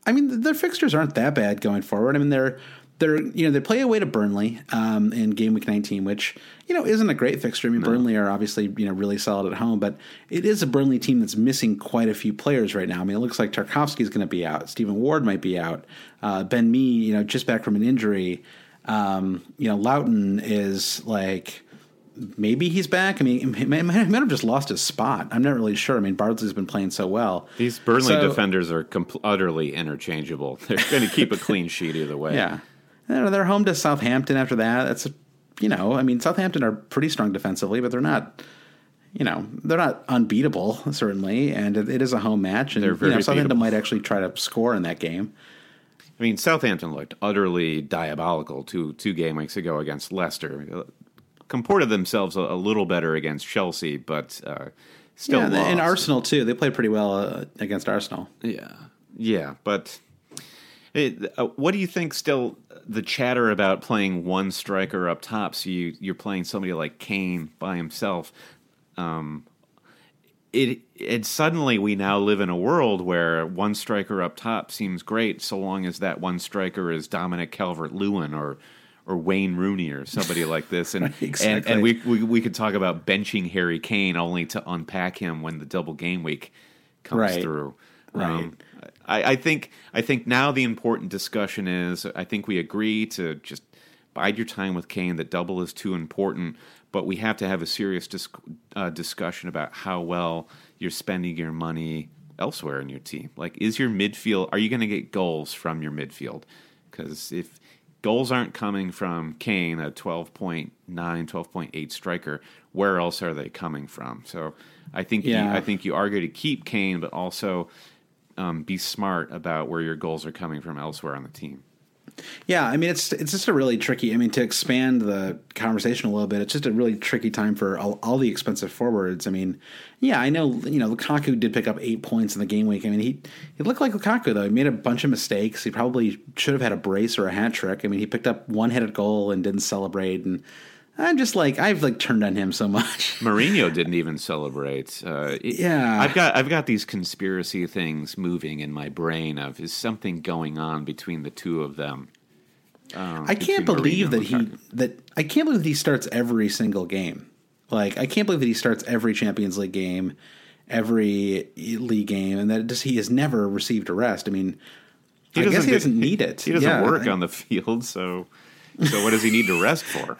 I mean, their fixtures aren't that bad going forward. I mean, they're They're, you know, they play away to Burnley um, in game week nineteen, which, you know, isn't a great fixture. I mean, no. Burnley are obviously, you know, really solid at home, but it is a Burnley team that's missing quite a few players right now. I mean, it looks like Tarkovsky is going to be out. Stephen Ward might be out. Uh, Ben Mee, you know, just back from an injury. Um, you know, Loughton is like, maybe he's back. I mean, he might have just lost his spot. I'm not really sure. I mean, Bardsley's been playing so well. These Burnley so, defenders are compl- utterly interchangeable. They're going to keep a clean sheet either way. Yeah. They're home to Southampton after that. That's, you know, I mean, Southampton are pretty strong defensively, but they're not, you know, they're not unbeatable, certainly. And it, it is a home match. And, they're very you know, Southampton beatable. Might actually try to score in that game. I mean, Southampton looked utterly diabolical two, two game weeks ago against Leicester. Comported themselves a, a little better against Chelsea, but uh, still yeah, lost. And Arsenal, too. They played pretty well uh, against Arsenal. Yeah. Yeah, but... It, uh, what do you think still the chatter about playing one striker up top, so you, you're playing somebody like Kane by himself? Um, it, it suddenly we now live in a world where one striker up top seems great so long as that one striker is Dominic Calvert-Lewin or or Wayne Rooney or somebody like this. And, exactly. and, and we, we, we could talk about benching Harry Kane only to unpack him when the double game week comes right. through. Right. Um, I, I think I think now the important discussion is I think we agree to just bide your time with Kane. That double is too important, but we have to have a serious dis- uh, discussion about how well you're spending your money elsewhere in your team. Like, is your midfield? Are you going to get goals from your midfield? Because if goals aren't coming from Kane, a twelve point nine, twelve point eight striker, where else are they coming from? So I think yeah. you, I think you are going to keep Kane, but also. Um, be smart about where your goals are coming from elsewhere on the team. Yeah, I mean, it's it's just a really tricky, I mean, to expand the conversation a little bit, it's just a really tricky time for all, all the expensive forwards. I mean, yeah, I know, you know, Lukaku did pick up eight points in the game week. I mean, he, he looked like Lukaku, though. He made a bunch of mistakes. He probably should have had a brace or a hat trick. I mean, he picked up one-headed goal and didn't celebrate, and I'm just like I've like turned on him so much. Mourinho didn't even celebrate. Uh, it, yeah, I've got I've got these conspiracy things moving in my brain. Of is something going on between the two of them? Um, I can't believe Mourinho that he that I can't believe that he starts every single game. Like I can't believe that he starts every Champions League game, every league game, and that just, he has never received a rest. I mean, he I guess he doesn't need it. He doesn't yeah, work I, on the field, so. So what does he need to rest for?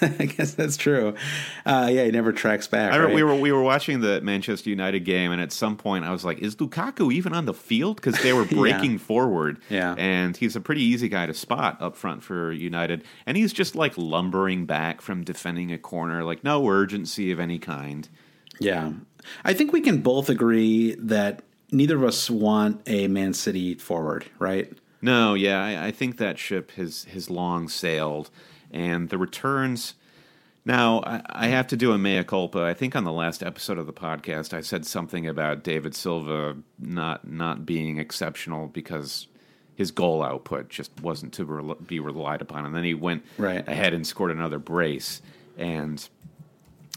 I guess that's true. Uh, yeah, he never tracks back. I right? We were we were watching the Manchester United game, and at some point I was like, is Lukaku even on the field? Because they were breaking yeah. forward. Yeah. And he's a pretty easy guy to spot up front for United. And he's just like lumbering back from defending a corner, like no urgency of any kind. Yeah. I think we can both agree that neither of us want a Man City forward, right? No, yeah, I, I think that ship has, has long sailed, and the returns... Now, I, I have to do a mea culpa. I think on the last episode of the podcast, I said something about David Silva not not being exceptional because his goal output just wasn't to re- be relied upon, and then he went right. ahead and scored another brace, and...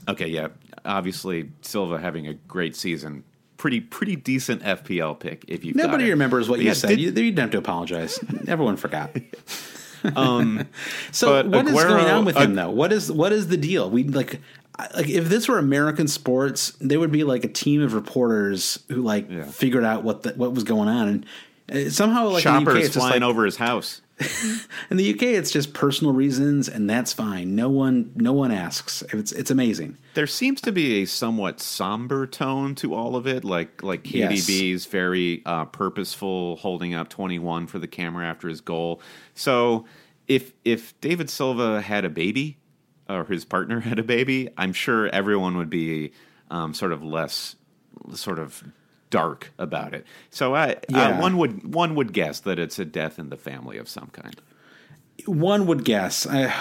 Okay, yeah, obviously, Silva having a great season... Pretty pretty decent F P L pick if you. Nobody got remembers what yeah, you said. Did, you, you didn't have to apologize. Everyone forgot. Um, so what Aguero, is going on with him uh, though? What is what is the deal? We like like if this were American sports, there would be like a team of reporters who like yeah. figured out what the, what was going on, and uh, somehow like shoppers in the U K, it's flying like, over his house. In the U K, it's just personal reasons, and that's fine. No one, no one asks. It's it's amazing. There seems to be a somewhat somber tone to all of it, like like K D B's yes. very uh, purposeful, holding up twenty-one for the camera after his goal. So if if David Silva had a baby, or his partner had a baby, I'm sure everyone would be um, sort of less sort of. dark about it. So I, yeah. uh, one would one would guess that it's a death in the family of some kind. One would guess, I,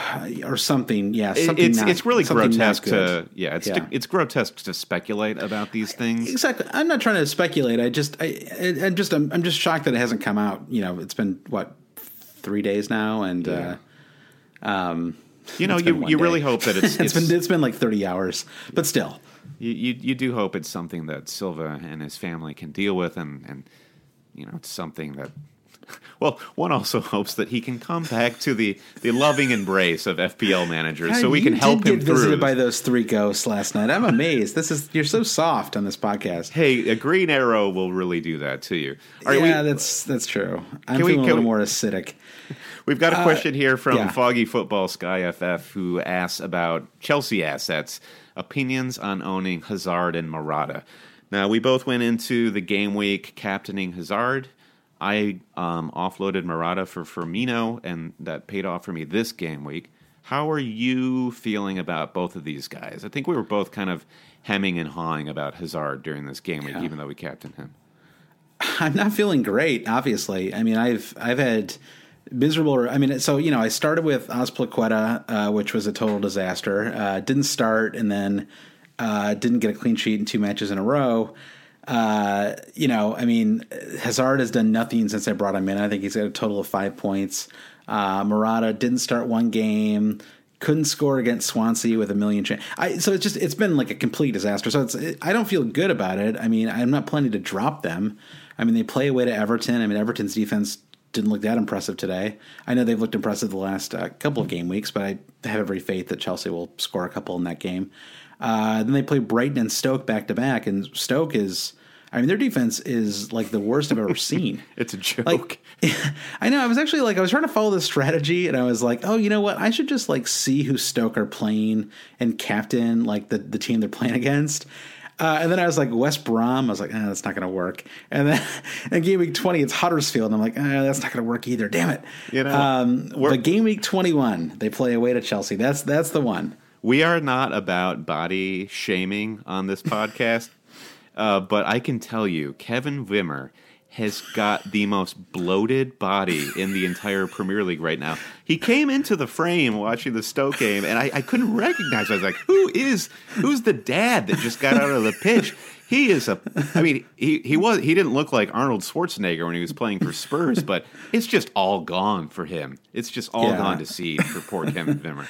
or something. Yeah, something it's not, it's really grotesque to yeah it's yeah. To, it's grotesque to speculate about these things. Exactly. I'm not trying to speculate. I just I, I I'm just I'm, I'm just shocked that it hasn't come out. You know, it's been what three days now, and yeah. uh, um, you know, you you day. really hope that it's it's, it's been it's been like thirty hours, but still. You, you you do hope it's something that Silva and his family can deal with, and, and you know, it's something that Well, one also hopes that he can come back to the, the loving embrace of F P L managers, God, so we can help him through. You did get visited by those three ghosts last night. I'm amazed. This is You're so soft on this podcast. Hey, a green arrow will really do that to you. Are yeah, we, that's that's true. I'm feeling we, a little we, more acidic. We've got a question uh, here from yeah. Foggy Football Sky F F, who asks about Chelsea assets, opinions on owning Hazard and Morata. Now, we both went into the game week captaining Hazard. I um, offloaded Morata for Firmino, and that paid off for me this game week. How are you feeling about both of these guys? I think we were both kind of hemming and hawing about Hazard during this game week, yeah. even though we captained him. I'm not feeling great, obviously. I mean, I've I've had miserable. I mean, so you know, I started with Azpilicueta, uh, which was a total disaster. Uh, didn't start, and then uh, didn't get a clean sheet in two matches in a row. Uh, you know, I mean, Hazard has done nothing since I brought him in. I think he's got a total of five points. Uh, Morata didn't start one game, couldn't score against Swansea with a million chances. I, so it's just, it's been like a complete disaster. So it's, it, I don't feel good about it. I mean, I'm not planning to drop them. I mean, they play away to Everton. I mean, Everton's defense didn't look that impressive today. I know they've looked impressive the last uh, couple of game weeks, but I have every faith that Chelsea will score a couple in that game. Uh, then they play Brighton and Stoke back-to-back, and Stoke is – I mean, their defense is like the worst I've ever seen. It's a joke. Like, I know. I was actually like – I was trying to follow this strategy, and I was like, oh, you know what? I should just like see who Stoke are playing and captain like the, the team they're playing against. Uh, and then I was like, West Brom. I was like, eh, that's not going to work. And then in game week twenty, it's Huddersfield. And I'm like, eh, that's not going to work either. Damn it. You know, um, but game week twenty-one, they play away to Chelsea. That's that's the one. We are not about body shaming on this podcast, uh, but I can tell you, Kevin Wimmer has got the most bloated body in the entire Premier League right now. He came into the frame watching the Stoke game, and I, I couldn't recognize him. I was like, who is who's the dad that just got out of the pitch? He is a – I mean, he, he was he didn't look like Arnold Schwarzenegger when he was playing for Spurs, but it's just all gone for him. It's just all yeah. gone to seed for poor Kevin Wimmer.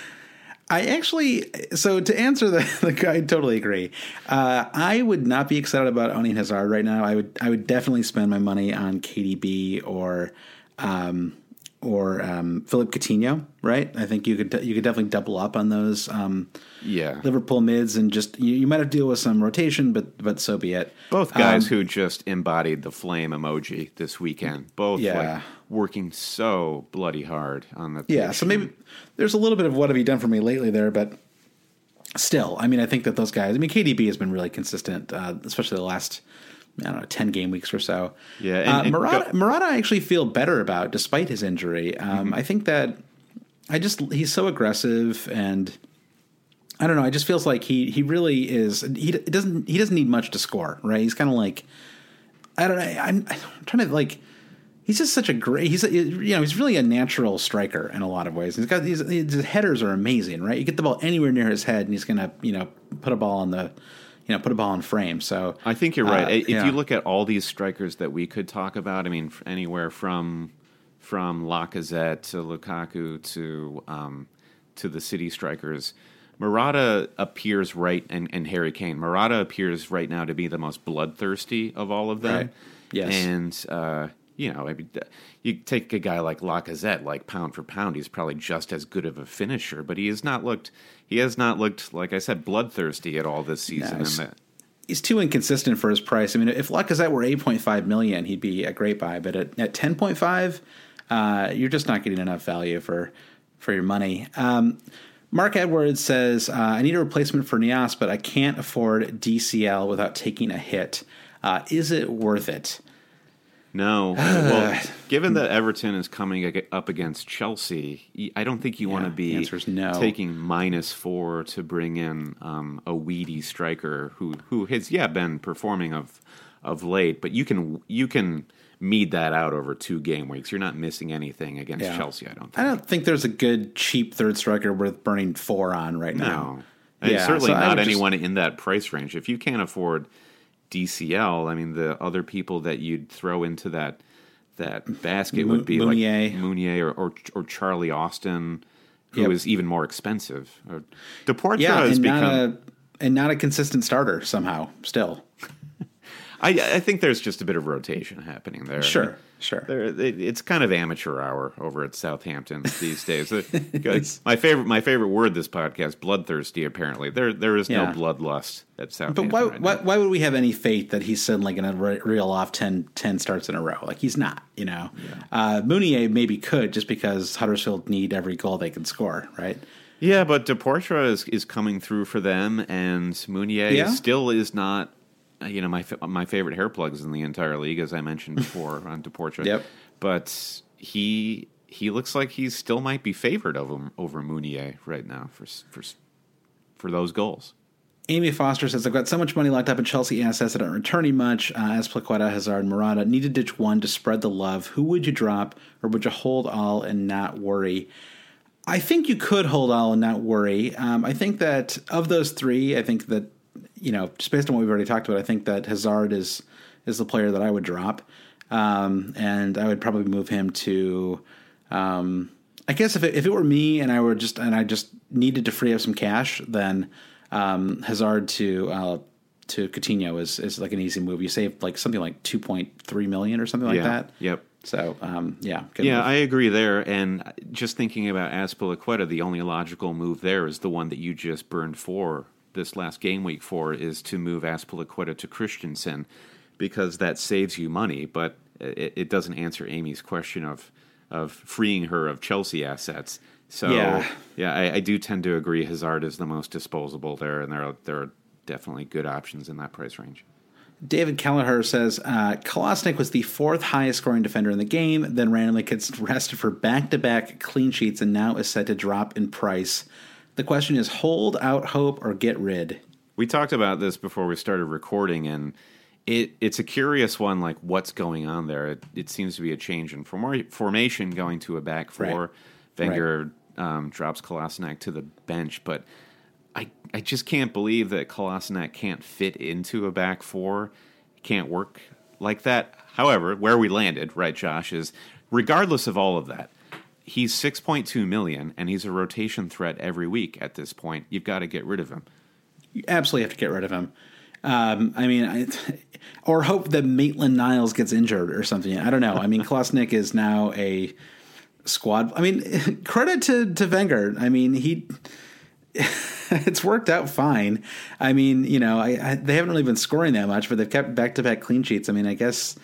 I actually, so to answer the, the I totally agree. Uh, I would not be excited about owning Hazard right now. I would, I would definitely spend my money on K D B or, um, or um, Philipp Coutinho. Right? I think you could, you could definitely double up on those. Um, yeah, Liverpool mids, and just you, you might have to deal with some rotation, but but so be it. Both guys um, who just embodied the flame emoji this weekend. Both, yeah. Like, working so bloody hard on the pitch. Yeah, so maybe there's a little bit of what have you done for me lately there, but still, I mean, I think that those guys, I mean, K D B has been really consistent, uh, especially the last, I don't know, ten game weeks or so. Yeah, and, uh, and Morata, go- Morata I actually feel better about, despite his injury. Um, mm-hmm. I think that I just, he's so aggressive, and I don't know, it just feels like he, he really is, he doesn't, he doesn't need much to score, right? He's kind of like, I don't know, I'm, I'm trying to like, he's just such a great – he's you know, he's really a natural striker in a lot of ways. He's got these – his headers are amazing, right? You get the ball anywhere near his head, and he's going to, you know, put a ball on the – you know, put a ball in frame. So I think you're right. Uh, if yeah. you look at all these strikers that we could talk about, I mean, anywhere from from Lacazette to Lukaku to um, to the City strikers, Morata appears right – and and Harry Kane. Morata appears right now to be the most bloodthirsty of all of them. Right. Yes. And uh, – you know, I mean, you take a guy like Lacazette, like pound for pound, he's probably just as good of a finisher, but he has not looked, he has not looked, like I said, bloodthirsty at all this season. No, he's, and that, he's too inconsistent for his price. I mean, if Lacazette were eight point five million, he'd be a great buy, but at, at ten point five, uh, you're just not getting enough value for, for your money. Um, Mark Edwards says, uh, I need a replacement for Nias, but I can't afford D C L without taking a hit. Uh, is it worth it? No. Well, given that Everton is coming up against Chelsea, I don't think you yeah, want to be no. taking minus four to bring in um, a weedy striker who, who has yeah been performing of of late. But you can you can meed that out over two game weeks. You're not missing anything against yeah. Chelsea. I don't. think. I don't think there's a good cheap third striker worth burning four on right no. now. No, yeah, certainly so not anyone just... in that price range. If you can't afford D C L, I mean, the other people that you'd throw into that that basket would be Mounier. like Mounier or, or or Charlie Austin, who yep. is even more expensive. Or Deportivo yeah, has become not a, and not a consistent starter somehow. Still, I, I think there's just a bit of rotation happening there. Sure, I mean, sure. It, it's kind of amateur hour over at Southampton these days. my favorite, my favorite word this podcast, bloodthirsty. Apparently, there there is yeah. no bloodlust at Southampton. But why right why, why would we have any faith that he's suddenly going to reel off ten, ten starts in a row? Like he's not, you know. Yeah. Uh, Mounier maybe could just because Huddersfield need every goal they can score, right? Yeah, but Deportra is, is coming through for them, and Mounier yeah. still is not. You know, my my favorite hair plugs in the entire league, as I mentioned before on Deportra. Yep. But he he looks like he still might be favored of him over Mounier right now for for for those goals. Amy Foster says, I've got so much money locked up in Chelsea assets that aren't returning much. Uh, Azpilicueta, Hazard, Morata. Need to ditch one to spread the love. Who would you drop, or would you hold all and not worry? I think you could hold all and not worry. Um, I think that of those three, I think that, you know, just based on what we've already talked about, I think that Hazard is is the player that I would drop, um, and I would probably move him to. Um, I guess if it, if it were me and I were just and I just needed to free up some cash, then um, Hazard to uh, to Coutinho is is like an easy move. You save like something like two point three million or something like yeah, that. Yep. So um, yeah, good yeah, move. I agree there. And just thinking about Azpilicueta, the only logical move there is the one that you just burned for. This last game week for is to move Azpilicueta to Christensen because that saves you money, but it, it doesn't answer Amy's question of of freeing her of Chelsea assets. So yeah, yeah I, I do tend to agree Hazard is the most disposable there, and there are, there are definitely good options in that price range. David Kelleher says, uh, Klosnyk was the fourth highest scoring defender in the game, then randomly gets arrested for back-to-back clean sheets and now is set to drop in price. The question is, hold out hope or get rid? We talked about this before we started recording, and it, it's a curious one, like, what's going on there? It, it seems to be a change in form- formation going to a back four. Right. Wenger right. Um, drops Klosnyk to the bench, but I, I just can't believe that Klosnyk can't fit into a back four. It can't work like that. However, where we landed, right, Josh, is regardless of all of that, he's six point two million dollars, and he's a rotation threat every week at this point. You've got to get rid of him. You absolutely have to get rid of him. Um, I mean, I, or hope that Maitland-Niles gets injured or something. I don't know. I mean, Klosnyk is now a squad. I mean, credit to, to Wenger. I mean, he it's worked out fine. I mean, you know, I, I, they haven't really been scoring that much, but they've kept back-to-back clean sheets. I mean, I guess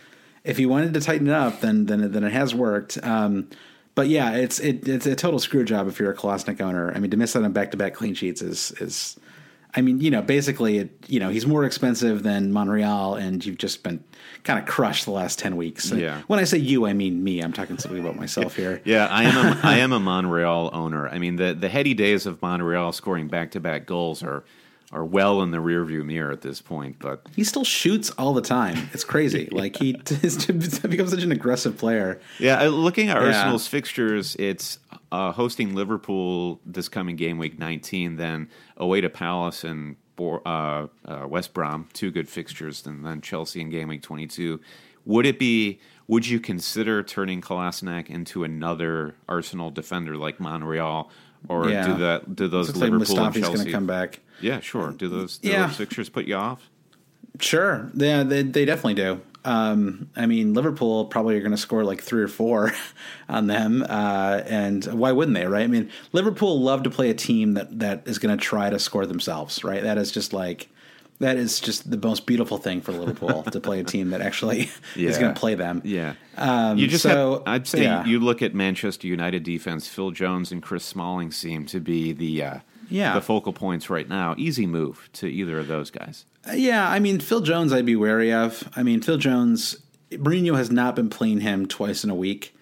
if he wanted to tighten it up, then then, then it has worked. Um But yeah, it's it, it's a total screw job if you're a Klosnyk owner. I mean, to miss out on back-to-back clean sheets is is, I mean, you know, basically, it, you know, he's more expensive than Monreal, and you've just been kind of crushed the last ten weeks. Yeah. When I say you, I mean me. I'm talking simply about myself here. yeah, I am a, I am a Monreal owner. I mean, the the heady days of Monreal scoring back-to-back goals are are well in the rearview mirror at this point. But he still shoots all the time. It's crazy. yeah. Like he becomes such an aggressive player. Yeah, looking at yeah. Arsenal's fixtures, it's uh, hosting Liverpool this coming game week nineteen, then away to Palace and uh, uh, West Brom, two good fixtures, and then Chelsea in game week twenty-two. Would it be? Would you consider turning Klosnyk into another Arsenal defender like Monreal? Or yeah. do that? Do those looks Liverpool like and Chelsea going to come back? Yeah, sure. Do those, do yeah. those fixtures put you off? Sure. Yeah, they they definitely do. Um, I mean, Liverpool probably are going to score like three or four on them, uh, and why wouldn't they? Right? I mean, Liverpool love to play a team that, that is going to try to score themselves. Right? That is just like that is just the most beautiful thing for Liverpool to play a team that actually yeah. is going to play them. Yeah. Um, you just so, have, I'd say yeah. you look at Manchester United defense. Phil Jones and Chris Smalling seem to be the uh, yeah. the focal points right now. Easy move to either of those guys. Yeah, I mean, Phil Jones I'd be wary of. I mean, Phil Jones, Mourinho has not been playing him twice in a week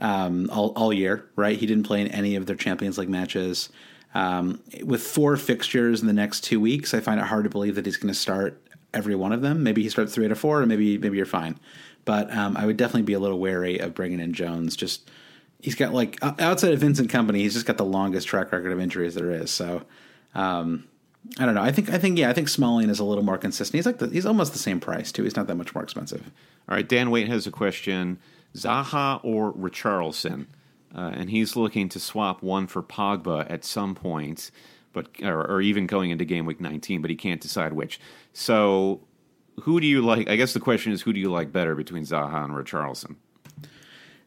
um, all, all year, right? He didn't play in any of their Champions League matches. Um, with four fixtures in the next two weeks, I find it hard to believe that he's going to start every one of them. Maybe he starts three out of four, and maybe maybe you're fine. But um, I would definitely be a little wary of bringing in Jones. Just he's got like outside of Vincent Kompany, he's just got the longest track record of injuries there is. So um, I don't know. I think I think yeah, I think Smalling is a little more consistent. He's like the, he's almost the same price too. He's not that much more expensive. All right, Dan Waite has a question: Zaha or Richarlison? Uh, and he's looking to swap one for Pogba at some point, but or, or even going into game week nineteen, but he can't decide which. So who do you like? I guess the question is, who do you like better between Zaha and Richarlison?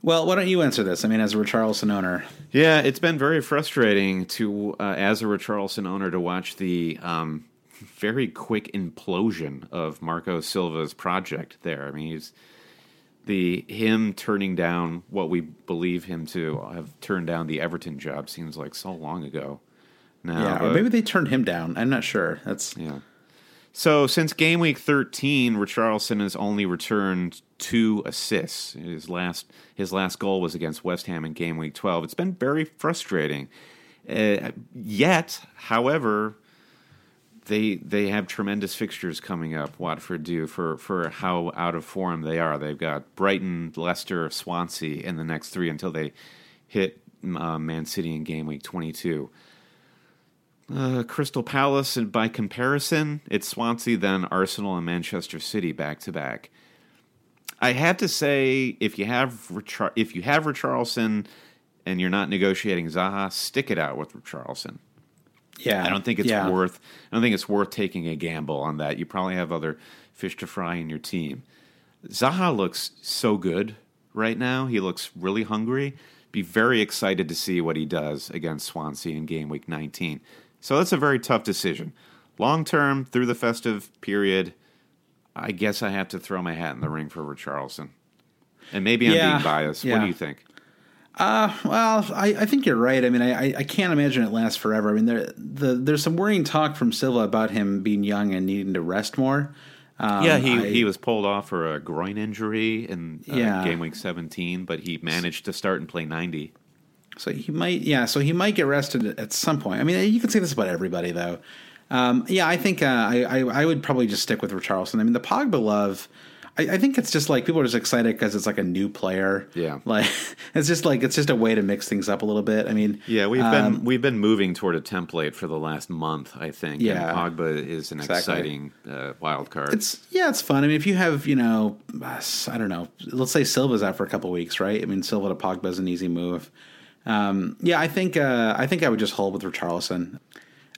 Well, why don't you answer this? I mean, as a Richarlison owner. Yeah, it's been very frustrating to, uh, as a Richarlison owner, to watch the um, very quick implosion of Marco Silva's project there. I mean, he's the him turning down what we believe him to have turned down the Everton job seems like so long ago now. Yeah, but, or maybe they turned him down. I'm not sure. That's yeah. So since game week thirteen, Richarlison has only returned two assists. His last his last goal was against West Ham in game week twelve. It's been very frustrating. Uh, yet, however, they they have tremendous fixtures coming up. Watford do for for how out of form they are. They've got Brighton, Leicester, Swansea in the next three until they hit uh, Man City in game week twenty-two. Uh, Crystal Palace, and by comparison, it's Swansea, then Arsenal and Manchester City back to back. I have to say, if you have Richar- if you have Richarlison and you're not negotiating Zaha, stick it out with Richarlison. Yeah, I don't think it's yeah. worth. I don't think it's worth taking a gamble on that. You probably have other fish to fry in your team. Zaha looks so good right now. He looks really hungry. Be very excited to see what he does against Swansea in game week nineteen. So that's a very tough decision. Long-term, through the festive period, I guess I have to throw my hat in the ring for Richarlison. And maybe I'm yeah, being biased. Yeah. What do you think? Uh, well, I, I think you're right. I mean, I, I can't imagine it lasts forever. I mean, there the, there's some worrying talk from Silva about him being young and needing to rest more. Um, yeah, he, I, he was pulled off for a groin injury in uh, yeah. game week seventeen, but he managed to start and play ninety. So he might, yeah. So he might get rested at some point. I mean, you can say this about everybody, though. Um, yeah, I think uh, I, I I would probably just stick with Richarlison. I mean, the Pogba love, I, I think it's just like people are just excited because it's like a new player. Yeah, like it's just like it's just a way to mix things up a little bit. I mean, yeah, we've um, been we've been moving toward a template for the last month, I think. Yeah, and Pogba is an exactly. exciting uh, wild card. It's yeah, it's fun. I mean, if you have you know, I don't know, let's say Silva's out for a couple of weeks, right? I mean, Silva to Pogba is an easy move. Um, yeah, I think uh, I think I would just hold with Richarlison.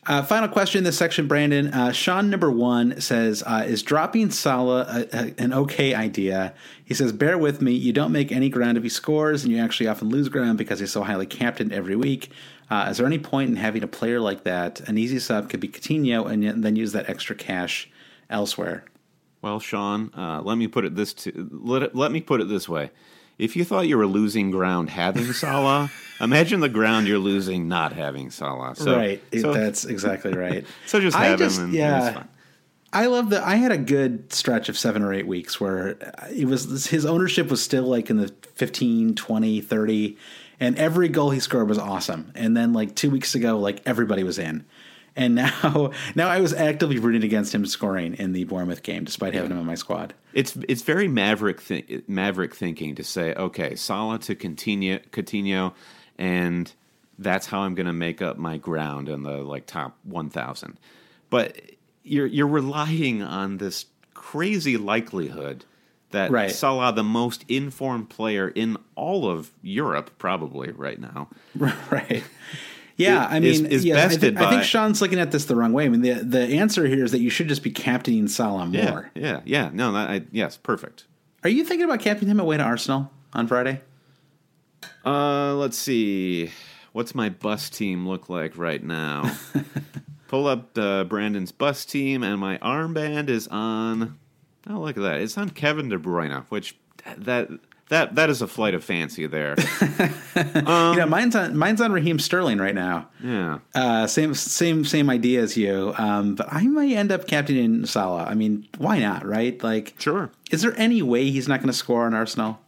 Uh, final question in this section, Brandon. Uh, Sean number one says, uh, is dropping Salah a, a, an okay idea? He says, bear with me. You don't make any ground if he scores, and you actually often lose ground because he's so highly captained every week. Uh, is there any point in having a player like that? An easy sub could be Coutinho and then use that extra cash elsewhere. Well, Sean, uh, let me put it this to, let it, let me put it this way. If you thought you were losing ground having Salah, imagine the ground you're losing not having Salah. So, right. So, that's exactly right. So just have I just, him and yeah. it's fine. I love that. I had a good stretch of seven or eight weeks where it was his ownership was still like in the fifteen, twenty, thirty, and every goal he scored was awesome. And then like two weeks ago, like everybody was in. And now, now I was actively rooting against him scoring in the Bournemouth game, despite having him on my squad. It's it's very maverick thi- maverick thinking to say, okay, Salah to Coutinho, Coutinho, and that's how I'm going to make up my ground in the like top one thousand. But you're you're relying on this crazy likelihood that right. Salah, the most informed player in all of Europe, probably right now, right. Yeah, I mean, is, is yes, bested I, think, by, I think Sean's looking at this the wrong way. I mean, the the answer here is that you should just be captaining Salah more. Yeah, yeah, yeah. No, that, I, yes, perfect. Are you thinking about captaining him away to Arsenal on Friday? Uh, let's see. What's my bus team look like right now? Pull up uh, Brandon's bus team, and my armband is on. Oh, look at that! It's on Kevin De Bruyne, which that. That that is a flight of fancy there. um, you know, mine's on mine's on Raheem Sterling right now. Yeah, uh, same same same idea as you. Um, but I might end up captaining Salah. I mean, why not? Right? Like, sure. Is there any way he's not going to score on Arsenal?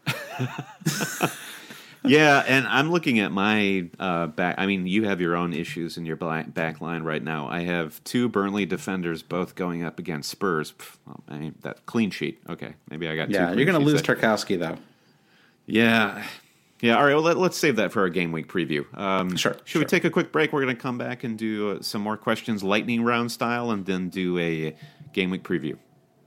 Yeah, and I'm looking at my uh, back. I mean, you have your own issues in your black, back line right now. I have two Burnley defenders both going up against Spurs. Pff, well, I mean, that clean sheet. Okay, maybe I got. Yeah, two you're going to lose Tarkovsky though. Yeah. Yeah. All right. Well, let, let's save that for our game week preview. Um, sure. Should sure. we take a quick break? We're going to come back and do uh, some more questions, lightning round style, and then do a game week preview.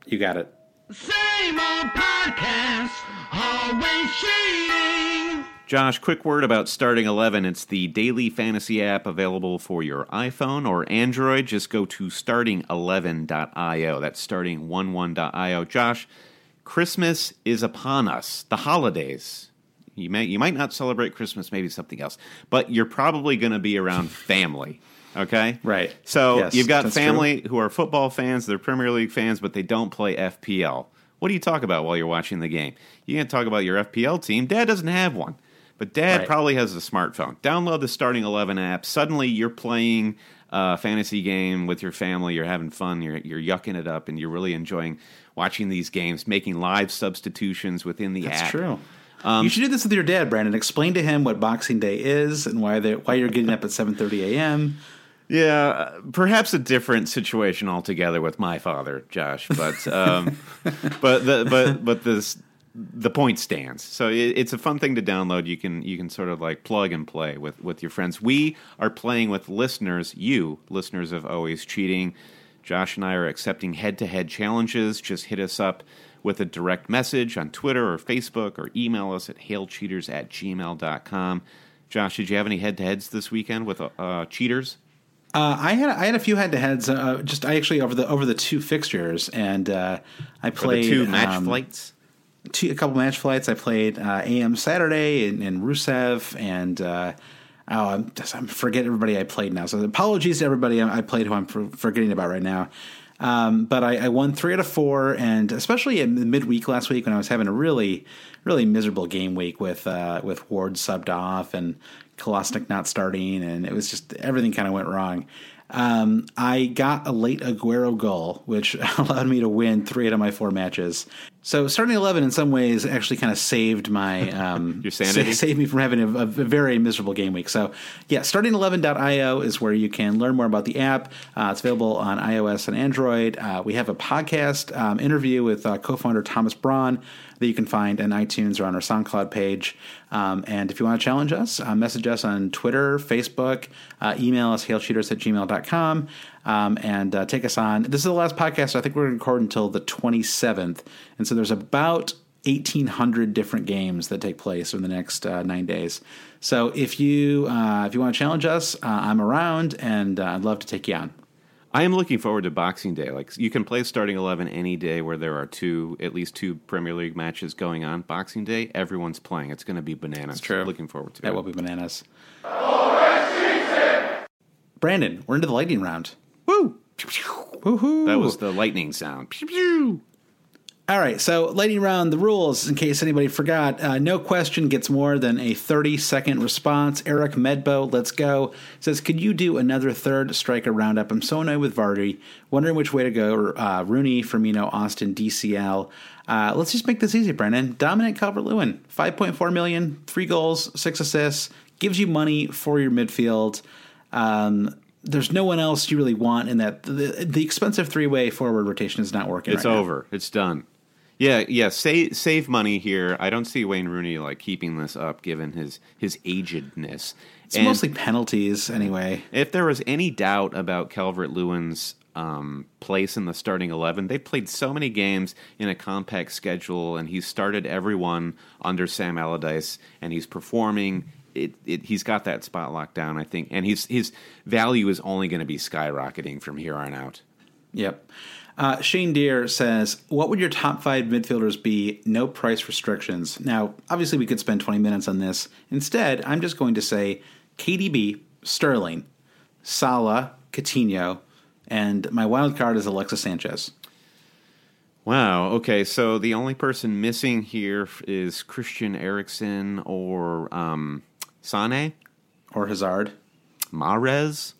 You got it. Same old podcast, always cheating. Josh, quick word about Starting eleven. It's the daily fantasy app available for your iPhone or Android. Just go to starting eleven dot io. That's starting eleven dot io. Josh, Christmas is upon us. The holidays. You may you might not celebrate Christmas, maybe something else, but you're probably going to be around family. Okay? Right. So yes, you've got family true. who are football fans, they're Premier League fans, but they don't play F P L. What do you talk about while you're watching the game? You can't talk about your F P L team. Dad doesn't have one, but Dad right. probably has a smartphone. Download the Starting eleven app. Suddenly you're playing a fantasy game with your family. You're having fun. You're, you're yucking it up, and you're really enjoying watching these games, making live substitutions within the That's app. That's true. Um, you should do this with your dad, Brandon. Explain to him what Boxing Day is and why they why you're getting up at seven thirty a.m. Yeah, perhaps a different situation altogether with my father, Josh. But um, but the, but but this the point stands. So it, it's a fun thing to download. You can you can sort of like plug and play with with your friends. We are playing with listeners. You listeners of Always Cheating. Josh and I are accepting head-to-head challenges. Just hit us up with a direct message on Twitter or Facebook, or email us at hail cheaters at gmail dot com. Josh, did you have any head-to-heads this weekend with uh, cheaters? Uh, I had I had a few head-to-heads. Uh, just I actually over the over the two fixtures, and uh, I played two match um, flights. Two a couple match flights. I played uh, A M Saturday and, and Rusev, and uh, oh, I'm, just, I'm forgetting everybody I played now. So apologies to everybody I played who I'm forgetting about right now. Um, but I, I won three out of four, and especially in midweek last week when I was having a really, really miserable game week with uh, with Ward subbed off and Klosnyk not starting, and it was just everything kind of went wrong. Um, I got a late Aguero goal, which allowed me to win three out of my four matches. So Starting eleven in some ways actually kind of saved my um, your sanity, saved me from having a, a very miserable game week. So yeah, starting eleven dot io is where you can learn more about the app. Uh, it's available on iOS and Android. Uh, we have a podcast um, interview with uh, co-founder Thomas Braun that you can find on iTunes or on our SoundCloud page. Um, and if you want to challenge us, uh, message us on Twitter, Facebook, uh, email us hail cheaters at gmail dot com, um, and uh, take us on. This is the last podcast. So I think we're going to record until the twenty-seventh. And so there's about eighteen hundred different games that take place in the next uh, nine days. So if you uh, if you want to challenge us, uh, I'm around, and uh, I'd love to take you on. I am looking forward to Boxing Day. Like, you can play Starting eleven any day where there are two, at least two Premier League matches going on. Boxing Day, everyone's playing. It's going to be bananas. That's true. Looking forward to that it. That will be bananas. Brandon, we're into the lightning round. Woo! Woo-hoo. That was the lightning sound. Pew-pew. All right, so lightning round, the rules, in case anybody forgot. Uh, no question gets more than a thirty-second response. Eric Medbo, let's go, says, could you do another third striker roundup? I'm so annoyed with Vardy. Wondering which way to go. Uh, Rooney, Firmino, Austin, D C L. Uh, let's just make this easy, Brennan. Dominic Calvert-Lewin, five point four million dollars, three goals, six assists. Gives you money for your midfield. Um There's no one else you really want in that. The, the expensive three-way forward rotation is not working. It's right over. Now. It's done. Yeah, yeah. Save save money here. I don't see Wayne Rooney like keeping this up, given his his agedness. It's and mostly penalties, anyway. If there was any doubt about Calvert-Lewin's um, place in the starting eleven, they played so many games in a compact schedule, and he started everyone under Sam Allardyce, and he's performing. It, it, he's got that spot locked down, I think, and his his value is only going to be skyrocketing from here on out. Yep. Uh, Shane Deere says, what would your top five midfielders be? No price restrictions. Now, obviously, we could spend twenty minutes on this. Instead, I'm just going to say K D B, Sterling, Salah, Coutinho, and my wild card is Alexis Sanchez. Wow, okay, so the only person missing here is Christian Eriksen or... Um, Sané? Or Hazard? Mahrez?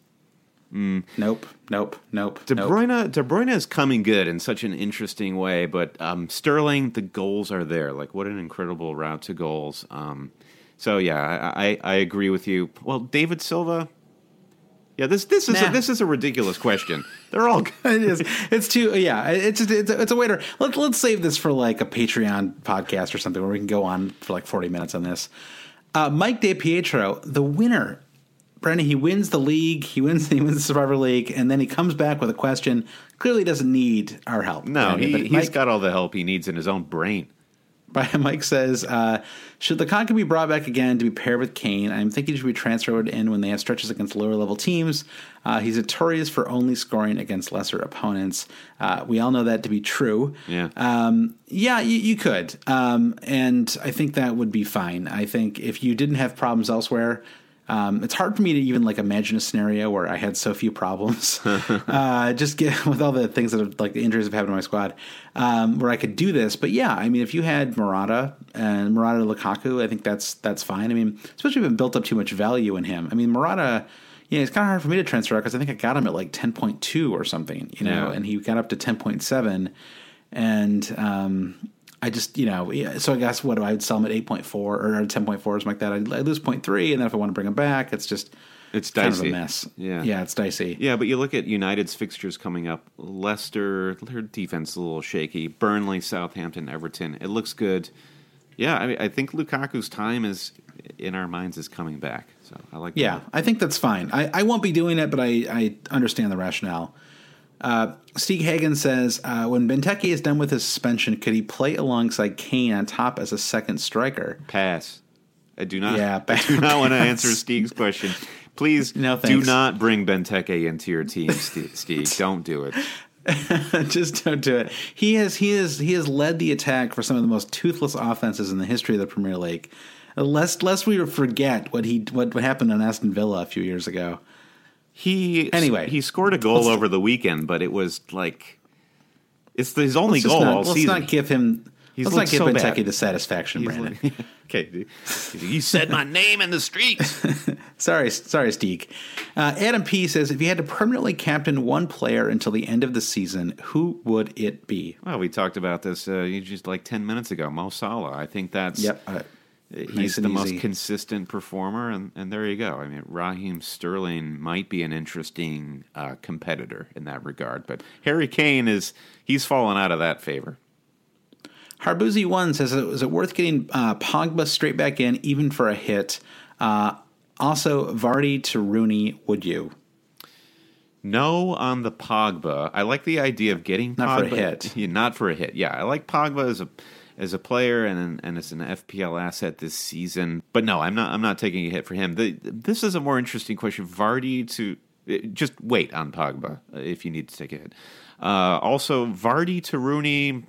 Mm. Nope, nope, nope. De Bruyne, nope. De Bruyne is coming good in such an interesting way, but um, Sterling, the goals are there. Like, what an incredible route to goals. Um, so, yeah, I, I, I agree with you. Well, David Silva? Yeah, this this is nah. a, this is a ridiculous question. They're all good. It is. It's too. Yeah, it's just, it's a, it's a waiter. Let's let's save this for like a Patreon podcast or something where we can go on for like forty minutes on this. Uh, Mike DePietro, the winner, Brandon, he wins the league, he wins he wins the Survivor League, and then he comes back with a question, clearly doesn't need our help. No, Brandon, he, he's Mike, got all the help he needs in his own brain. Mike says, uh, should Lukaku be brought back again to be paired with Kane? I'm thinking he should be transferred in when they have stretches against lower-level teams. Uh, he's notorious for only scoring against lesser opponents. Uh, we all know that to be true. Yeah, um, yeah, you, you could. Um, and I think that would be fine. I think if you didn't have problems elsewhere, um, it's hard for me to even like imagine a scenario where I had so few problems, uh, just get with all the things that have, like the injuries have happened to my squad, um, where I could do this. But yeah, I mean, if you had Morata and Morata Lukaku, I think that's, that's fine. I mean, especially if it built up too much value in him. I mean, Morata, yeah, it's kind of hard for me to transfer out, cause I think I got him at like ten point two or something, you know, yeah. and he got up to ten point seven and, um, I just, you know, so I guess what do I would sell him at eight point four or ten point four or something like that? I lose point three, and then if I want to bring him back, it's just it's dicey. Kind of a mess. Yeah. Yeah, it's dicey. Yeah, but you look at United's fixtures coming up. Leicester, their defense is a little shaky. Burnley, Southampton, Everton. It looks good. Yeah, I mean, I think Lukaku's time is in our minds is coming back. So I like yeah, that. Yeah, I think that's fine. I, I won't be doing it, but I, I understand the rationale. Uh, Steve Hagen says, uh, when Benteke is done with his suspension, could he play alongside Kane on top as a second striker? Pass. I do not, yeah, I do not want to answer Steve's question. Please no, do not bring Benteke into your team, Steve. Don't do it. Just don't do it. He has, he has, he has led the attack for some of the most toothless offenses in the history of the Premier League. Lest, lest we forget what he, what happened on Aston Villa a few years ago. He anyway, he scored a goal over the weekend, but it was like it's his only goal not, all let's season. Let's not give him. He's let's not give so Benteke bad. the satisfaction, he's Brandon. Like, okay, you said my name in the streets. sorry, sorry, Steak. Uh, Adam P says, if you had to permanently captain one player until the end of the season, who would it be? Well, we talked about this uh, just like ten minutes ago. Mo Salah. I think that's. Yep. Uh, He's nice the easy. most consistent performer, and, and there you go. I mean, Raheem Sterling might be an interesting uh, competitor in that regard, but Harry Kane is he's fallen out of that favor. Harboozy one says, is it worth getting uh, Pogba straight back in, even for a hit? Uh, also, Vardy to Rooney, would you? No on the Pogba. I like the idea of getting not Pogba. Not for a hit. Yeah, not for a hit, yeah. I like Pogba as a... as a player and and as an F P L asset this season, but no, I'm not. I'm not taking a hit for him. The, this is a more interesting question. Vardy to just wait on Pogba if you need to take a hit. Uh, also, Vardy to Rooney.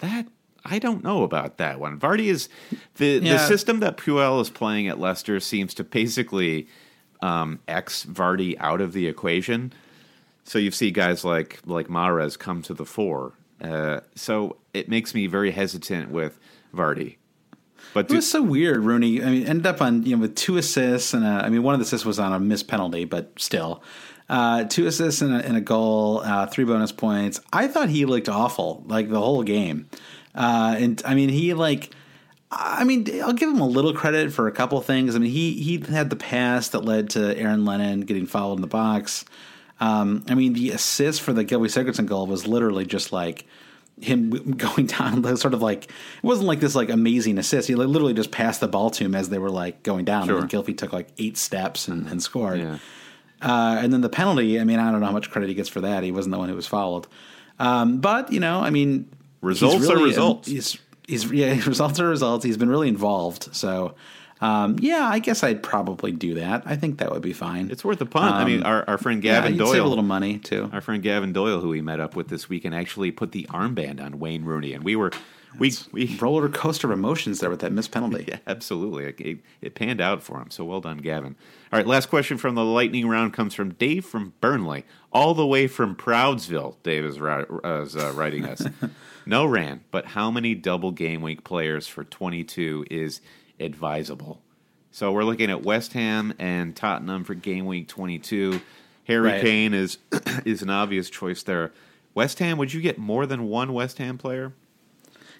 That I don't know about that one. Vardy is the yeah. the system that Puel is playing at Leicester seems to basically um, X Vardy out of the equation. So you see guys like like Mahrez come to the fore. Uh, so it makes me very hesitant with Vardy. But do- it was so weird, Rooney. I mean, ended up on you know with two assists and a, I mean one of the assists was on a missed penalty, but still uh, two assists and a, and a goal, uh, three bonus points. I thought he looked awful like the whole game, uh, and I mean he like I mean I'll give him a little credit for a couple things. I mean he he had the pass that led to Aaron Lennon getting fouled in the box. Um, I mean, the assist for the Gilby Sigurdsson goal was literally just like him going down, sort of like it wasn't like this like amazing assist. He literally just passed the ball to him as they were like going down. Sure. And Gilby took like eight steps and, and scored. Yeah. Uh, and then the penalty. I mean, I don't know how much credit he gets for that. He wasn't the one who was fouled. Um, but you know, I mean, results really, are results. He's, he's yeah, results are results. He's been really involved. So. Um, yeah, I guess I'd probably do that. I think that would be fine. It's worth a punt. Um, I mean, our, our friend Gavin yeah, Doyle. Save a little money, too. Our friend Gavin Doyle, who we met up with this weekend, actually put the armband on Wayne Rooney. And we were. We, we roller coaster of emotions there with that missed penalty. Yeah, absolutely. It, it, it panned out for him. So well done, Gavin. All right, last question from the lightning round comes from Dave from Burnley, all the way from Proudsville. Dave is, is uh, writing us. No ran, but how many double game week players for twenty-two is advisable? So we're looking at West Ham and Tottenham for game week twenty-two. Harry right. Kane is is an obvious choice there. West Ham, would you get more than one West Ham player?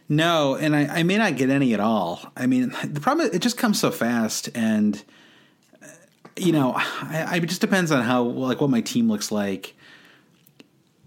No, and I, I may not get any at all. I mean, the problem is it just comes so fast, and you know, I, I it just depends on how like what my team looks like.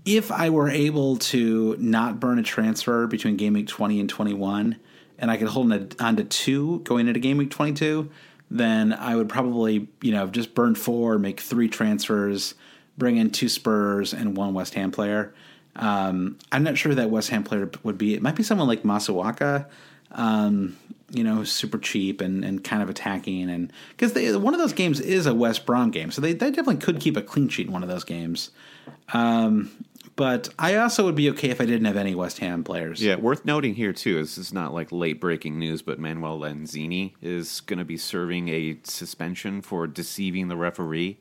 If I were able to not burn a transfer between game week twenty and twenty-one. And I could hold on to two going into game week twenty-two, then I would probably, you know, just burn four, make three transfers, bring in two Spurs and one West Ham player. Um, I'm not sure who that West Ham player would be. It might be someone like Masuaka, um, you know, super cheap and, and kind of attacking. And because one of those games is a West Brom game, so they, they definitely could keep a clean sheet in one of those games. Um, but I also would be okay if I didn't have any West Ham players. Yeah, worth noting here, too, is this is not like late-breaking news, but Manuel Lanzini is going to be serving a suspension for deceiving the referee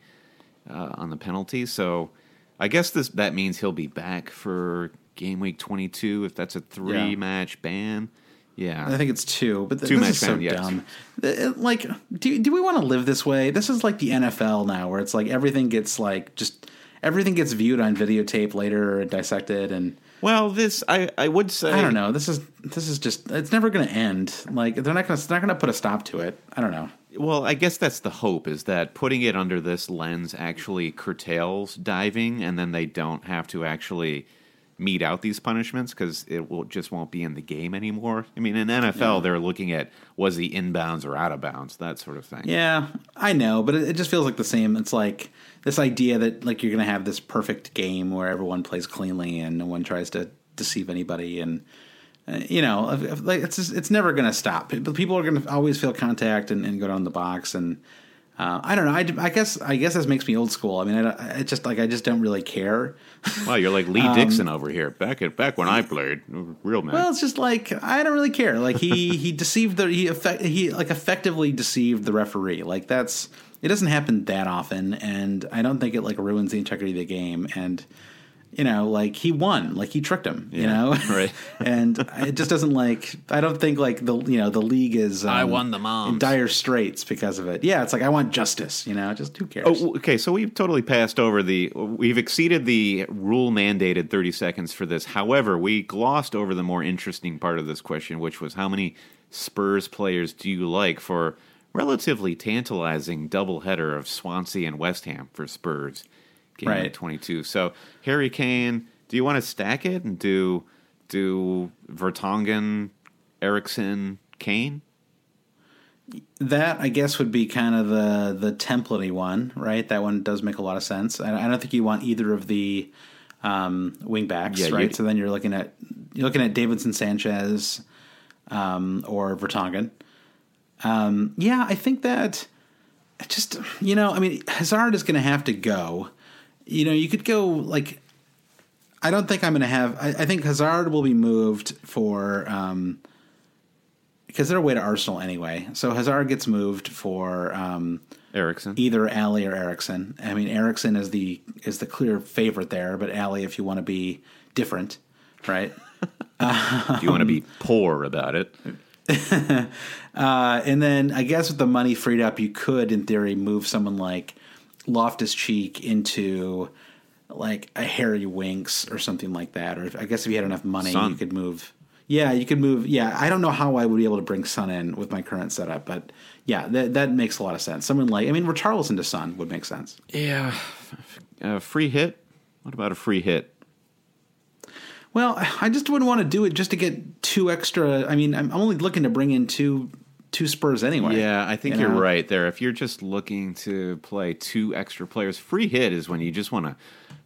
uh, on the penalty. So I guess this that means he'll be back for game week twenty-two if that's a three-match yeah. ban. Yeah, I think it's two, but th- two this match is so ban, yes. dumb. Like, do do we want to live this way? This is like the N F L now, where it's like everything gets like just everything gets viewed on videotape later or dissected. And well, this I, I would say I don't know. This is this is just it's never going to end. Like they're not going to not going to put a stop to it. I don't know. Well, I guess that's the hope, is that putting it under this lens actually curtails diving, and then they don't have to actually mete out these punishments because it will just won't be in the game anymore. I mean, in N F L, yeah. they're looking at was he inbounds or out of bounds, that sort of thing. Yeah, I know, but it, it just feels like the same. It's like this idea that like you're going to have this perfect game where everyone plays cleanly and no one tries to deceive anybody, and you know, if, if, like it's just, it's never going to stop. People are going to always feel contact and, and go down the box, and uh, I don't know. I, I guess I guess this makes me old school. I mean, I, I just like I just don't really care. Wow, you're like Lee um, Dixon over here. Back at back when I played, real man. Well, it's just like I don't really care. Like he he deceived the he effect, he like effectively deceived the referee. Like that's it doesn't happen that often, and I don't think it like ruins the integrity of the game. And you know, like he won, like he tricked him, yeah, you know, right. And it just doesn't like, I don't think like the, you know, the league is um, I won the moms. In dire straits because of it. Yeah. It's like, I want justice, you know, just who cares? Oh, okay. So we've totally passed over the, we've exceeded the rule mandated thirty seconds for this. However, we glossed over the more interesting part of this question, which was how many Spurs players do you like for relatively tantalizing doubleheader of Swansea and West Ham for Spurs? Game right. twenty-two. So Harry Kane, do you want to stack it and do do Vertonghen, Eriksen, Kane? That I guess would be kind of the the templatey one, right? That one does make a lot of sense. I, I don't think you want either of the um, wing backs, yeah, right? So then you're looking at you're looking at Davidson Sanchez um, or Vertonghen. Um, yeah, I think that just you know, I mean, Hazard is going to have to go. You know, you could go, like, I don't think I'm going to have, I, I think Hazard will be moved for, um, because they're away to Arsenal anyway. So Hazard gets moved for um, Eriksen, either Alli or Eriksen. I mean, Eriksen is the is the clear favorite there, but Alli, if you want to be different, right? um, you want to be poor about it. uh, and then I guess with the money freed up, you could, in theory, move someone like Loftus-Cheek into like a Harry Winks or something like that, or if, I guess if you had enough money, Son. you could move. Yeah, you could move. Yeah, I don't know how I would be able to bring Son in with my current setup, but yeah, that that makes a lot of sense. Someone like I mean, Richarlison to Son would make sense. Yeah, a free hit. What about a free hit? Well, I just wouldn't want to do it just to get two extra. I mean, I'm only looking to bring in two. Two Spurs anyway. Yeah, I think you know? You're right there. If you're just looking to play two extra players, free hit is when you just want to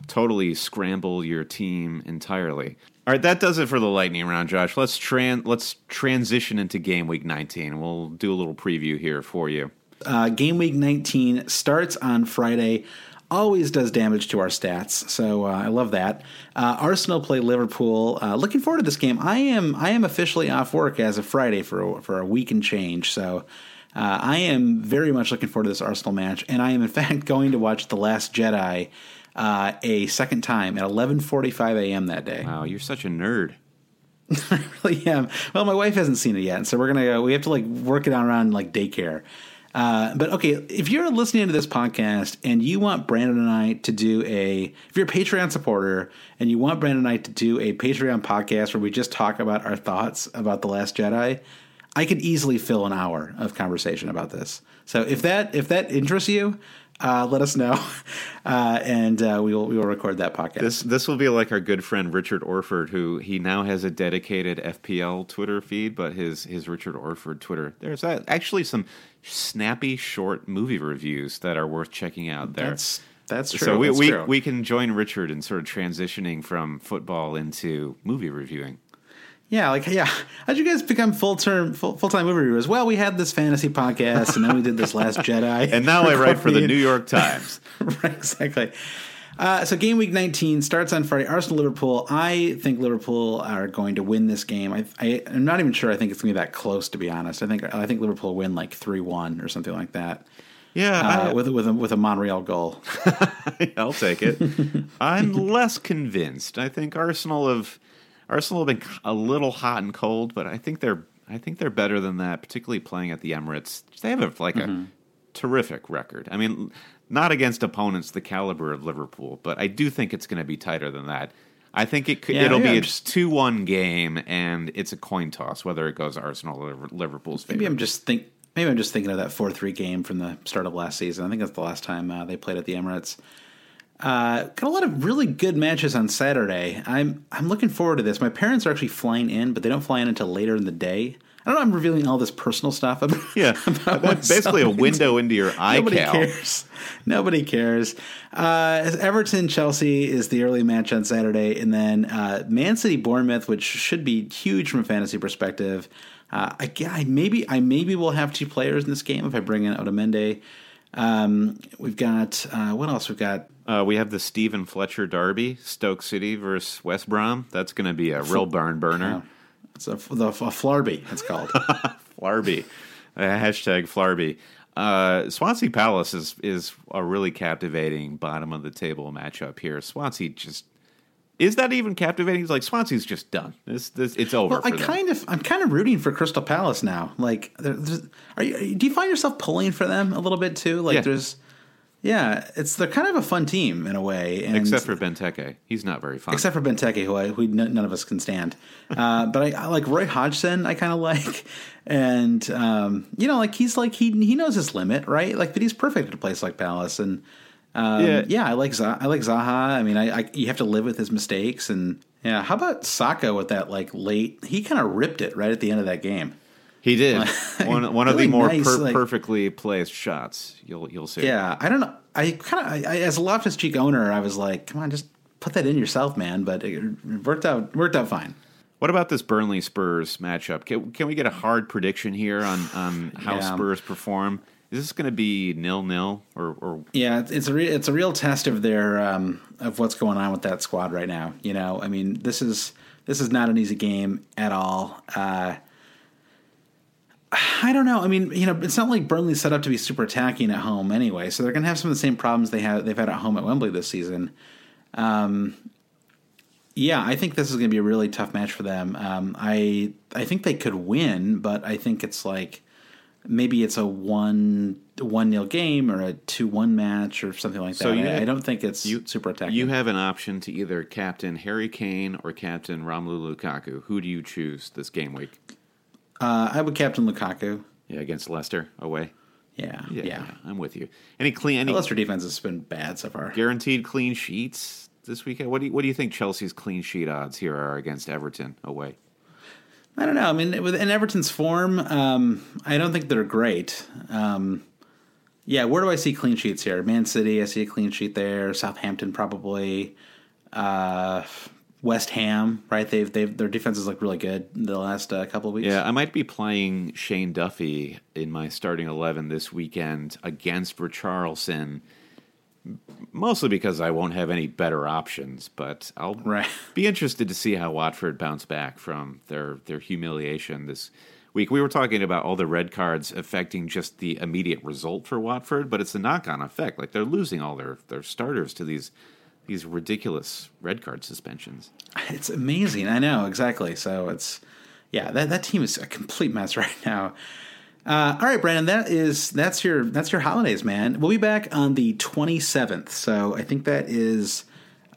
totally scramble your team entirely. All right, that does it for the lightning round, Josh. Let's tran- let's transition into game week nineteen. We'll do a little preview here for you. Uh, game week nineteen starts on Friday. Always does damage to our stats, so uh, I love that. Uh, Arsenal play Liverpool. Uh, looking forward to this game. I am I am officially off work as of Friday for a, for a week and change, so uh, I am very much looking forward to this Arsenal match, and I am in fact going to watch The Last Jedi uh, a second time at eleven forty-five a.m. that day. Wow, you're such a nerd. I really am. Well, my wife hasn't seen it yet, so we're gonna go, we have to like work it out around like daycare. Uh, but okay, if you're listening to this podcast and you want Brandon and I to do a, if you're a Patreon supporter and you want Brandon and I to do a Patreon podcast where we just talk about our thoughts about The Last Jedi, I could easily fill an hour of conversation about this. So if that, if that interests you, uh, let us know. Uh, and, uh, we will, we will record that podcast. This, this will be like our good friend, Richard Orford, who he now has a dedicated F P L Twitter feed, but his, his Richard Orford Twitter, there's actually some snappy short movie reviews that are worth checking out there. That's That's true. So we, That's we, true. we can join Richard in sort of transitioning from football into movie reviewing. Yeah, like, yeah. How'd you guys become full-term, full, full-time movie reviewers? Well, we had this fantasy podcast, and then we did this Last Jedi. And now I write for the New York Times. Right, exactly. Uh, so game week nineteen starts on Friday. Arsenal-Liverpool. I think Liverpool are going to win this game. I, I, I'm not even sure I think it's going to be that close, to be honest. I think I think Liverpool win, like, three one or something like that. Yeah. Uh, I, with, with, a, with a Monreal goal. I'll take it. I'm less convinced. I think Arsenal have... Arsenal have been a little hot and cold, but I think they're I think they're better than that, particularly playing at the Emirates. They have a, like mm-hmm. a terrific record. I mean, not against opponents the caliber of Liverpool, but I do think it's going to be tighter than that. I think it could, yeah, it'll yeah, be I'm a just, two one game, and it's a coin toss whether it goes Arsenal or Liverpool's favorite. Maybe I'm just think maybe I'm just thinking of that four three game from the start of last season. I think that's the last time uh, they played at the Emirates. Uh, got a lot of really good matches on Saturday. I'm I'm looking forward to this. My parents are actually flying in, but they don't fly in until later in the day. I don't know. I'm revealing all this personal stuff. About, yeah, about that's basically a window into your eye. Nobody Cal. cares. Nobody cares. Uh, Everton Chelsea is the early match on Saturday, and then uh, Man City Bournemouth, which should be huge from a fantasy perspective. Uh, I, I maybe I maybe will have two players in this game if I bring in Otamendi. Um, we've got uh, what else? We've got. Uh, we have the Stephen Fletcher derby, Stoke City versus West Brom. That's going to be a real barn burner. Yeah. It's a, the, a flarby, it's called. Flarby. Uh, hashtag Flarby. Uh, Swansea Palace is, is a really captivating bottom-of-the-table matchup here. Swansea just... Is that even captivating? It's like Swansea's just done. This, this, it's over. Well, for I them. kind of, I'm kind of rooting for Crystal Palace now. Like, there's, are you? Do you find yourself pulling for them a little bit too? Like, yeah. there's, yeah, it's they're kind of a fun team in a way. And except for Benteke, he's not very fun. Except for Benteke, who, I, who none of us can stand. uh, but I, I like Roy Hodgson. I kind of like, and um, you know, like he's like he he knows his limit, right? Like, but he's perfect at a place like Palace and. Um, yeah. yeah, I like I like Zaha. I mean, I, I you have to live with his mistakes, and yeah. How about Saka with that like late? He kind of ripped it right at the end of that game. He did like, one one really of the more nice, per, like, perfectly placed shots. You'll you'll see. Yeah, I don't know. I kind of as a Loftus Cheek owner, I was like, come on, just put that in yourself, man. But it worked out worked out fine. What about this Burnley Spurs matchup? Can, can we get a hard prediction here on on how yeah. Spurs perform? Is this going to be nil-nil or, or yeah? It's a re- it's a real test of their um, of what's going on with that squad right now. You know, I mean, this is this is not an easy game at all. Uh, I don't know. I mean, you know, it's not like Burnley's set up to be super attacking at home anyway, so they're going to have some of the same problems they have they've had at home at Wembley this season. Um, yeah, I think this is going to be a really tough match for them. Um, I I think they could win, but I think it's like. Maybe it's a one one nil game or a two one match or something like that. So you have, I don't think it's you, super attacking. You have an option to either captain Harry Kane or captain Romelu Lukaku. Who do you choose this game week? Uh, I would captain Lukaku. Yeah, against Leicester away. Yeah, yeah, yeah. yeah I'm with you. Any clean? Any, Leicester defense has been bad so far. Guaranteed clean sheets this weekend. What do you, what do you think Chelsea's clean sheet odds here are against Everton away? I don't know. I mean, in Everton's form, um, I don't think they're great. Um, yeah, where do I see clean sheets here? Man City, I see a clean sheet there. Southampton, probably. Uh, West Ham, right? They've they've their defense is like really good the last uh, couple of weeks. Yeah, I might be playing Shane Duffy in my starting eleven this weekend against Richarlison. Mostly because I won't have any better options, but I'll right. be interested to see how Watford bounce back from their, their humiliation this week. We were talking about all the red cards affecting just the immediate result for Watford, but it's a knock-on effect. Like they're losing all their, their starters to these these ridiculous red card suspensions. It's amazing. I know, exactly. So it's yeah, that that team is a complete mess right now. Uh, all right, Brandon, that is that's your that's your holidays, man. We'll be back on the twenty-seventh. So I think that is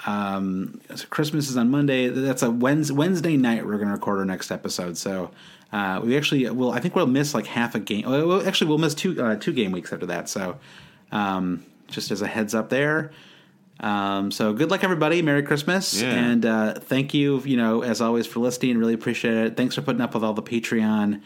um, so Christmas is on Monday. That's a Wednesday, Wednesday night. We're going to record our next episode. So uh, we actually will. I think we'll miss like half a game. Well, actually, we'll miss two uh, two game weeks after that. So um, just as a heads up there. Um, so good luck, everybody. Merry Christmas. Yeah. And uh, thank you, you know, as always, for listening. Really appreciate it. Thanks for putting up with all the Patreon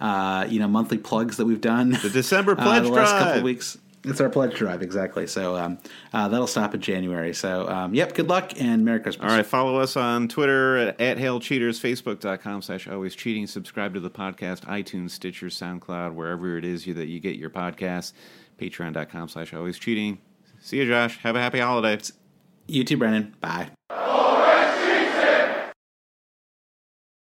Uh, you know, monthly plugs that we've done. The December pledge uh, the last drive. couple of weeks. It's our pledge drive, exactly. So um, uh, that'll stop in January. So, um, yep, good luck and Merry Christmas. All right, follow us on Twitter at, at HailCheaters, Facebook.com slash Always Cheating. Subscribe to the podcast, iTunes, Stitcher, SoundCloud, wherever it is you, that you get your podcasts. Patreon.com slash Always Cheating. See you, Josh. Have a happy holiday. You too, Brandon. Bye.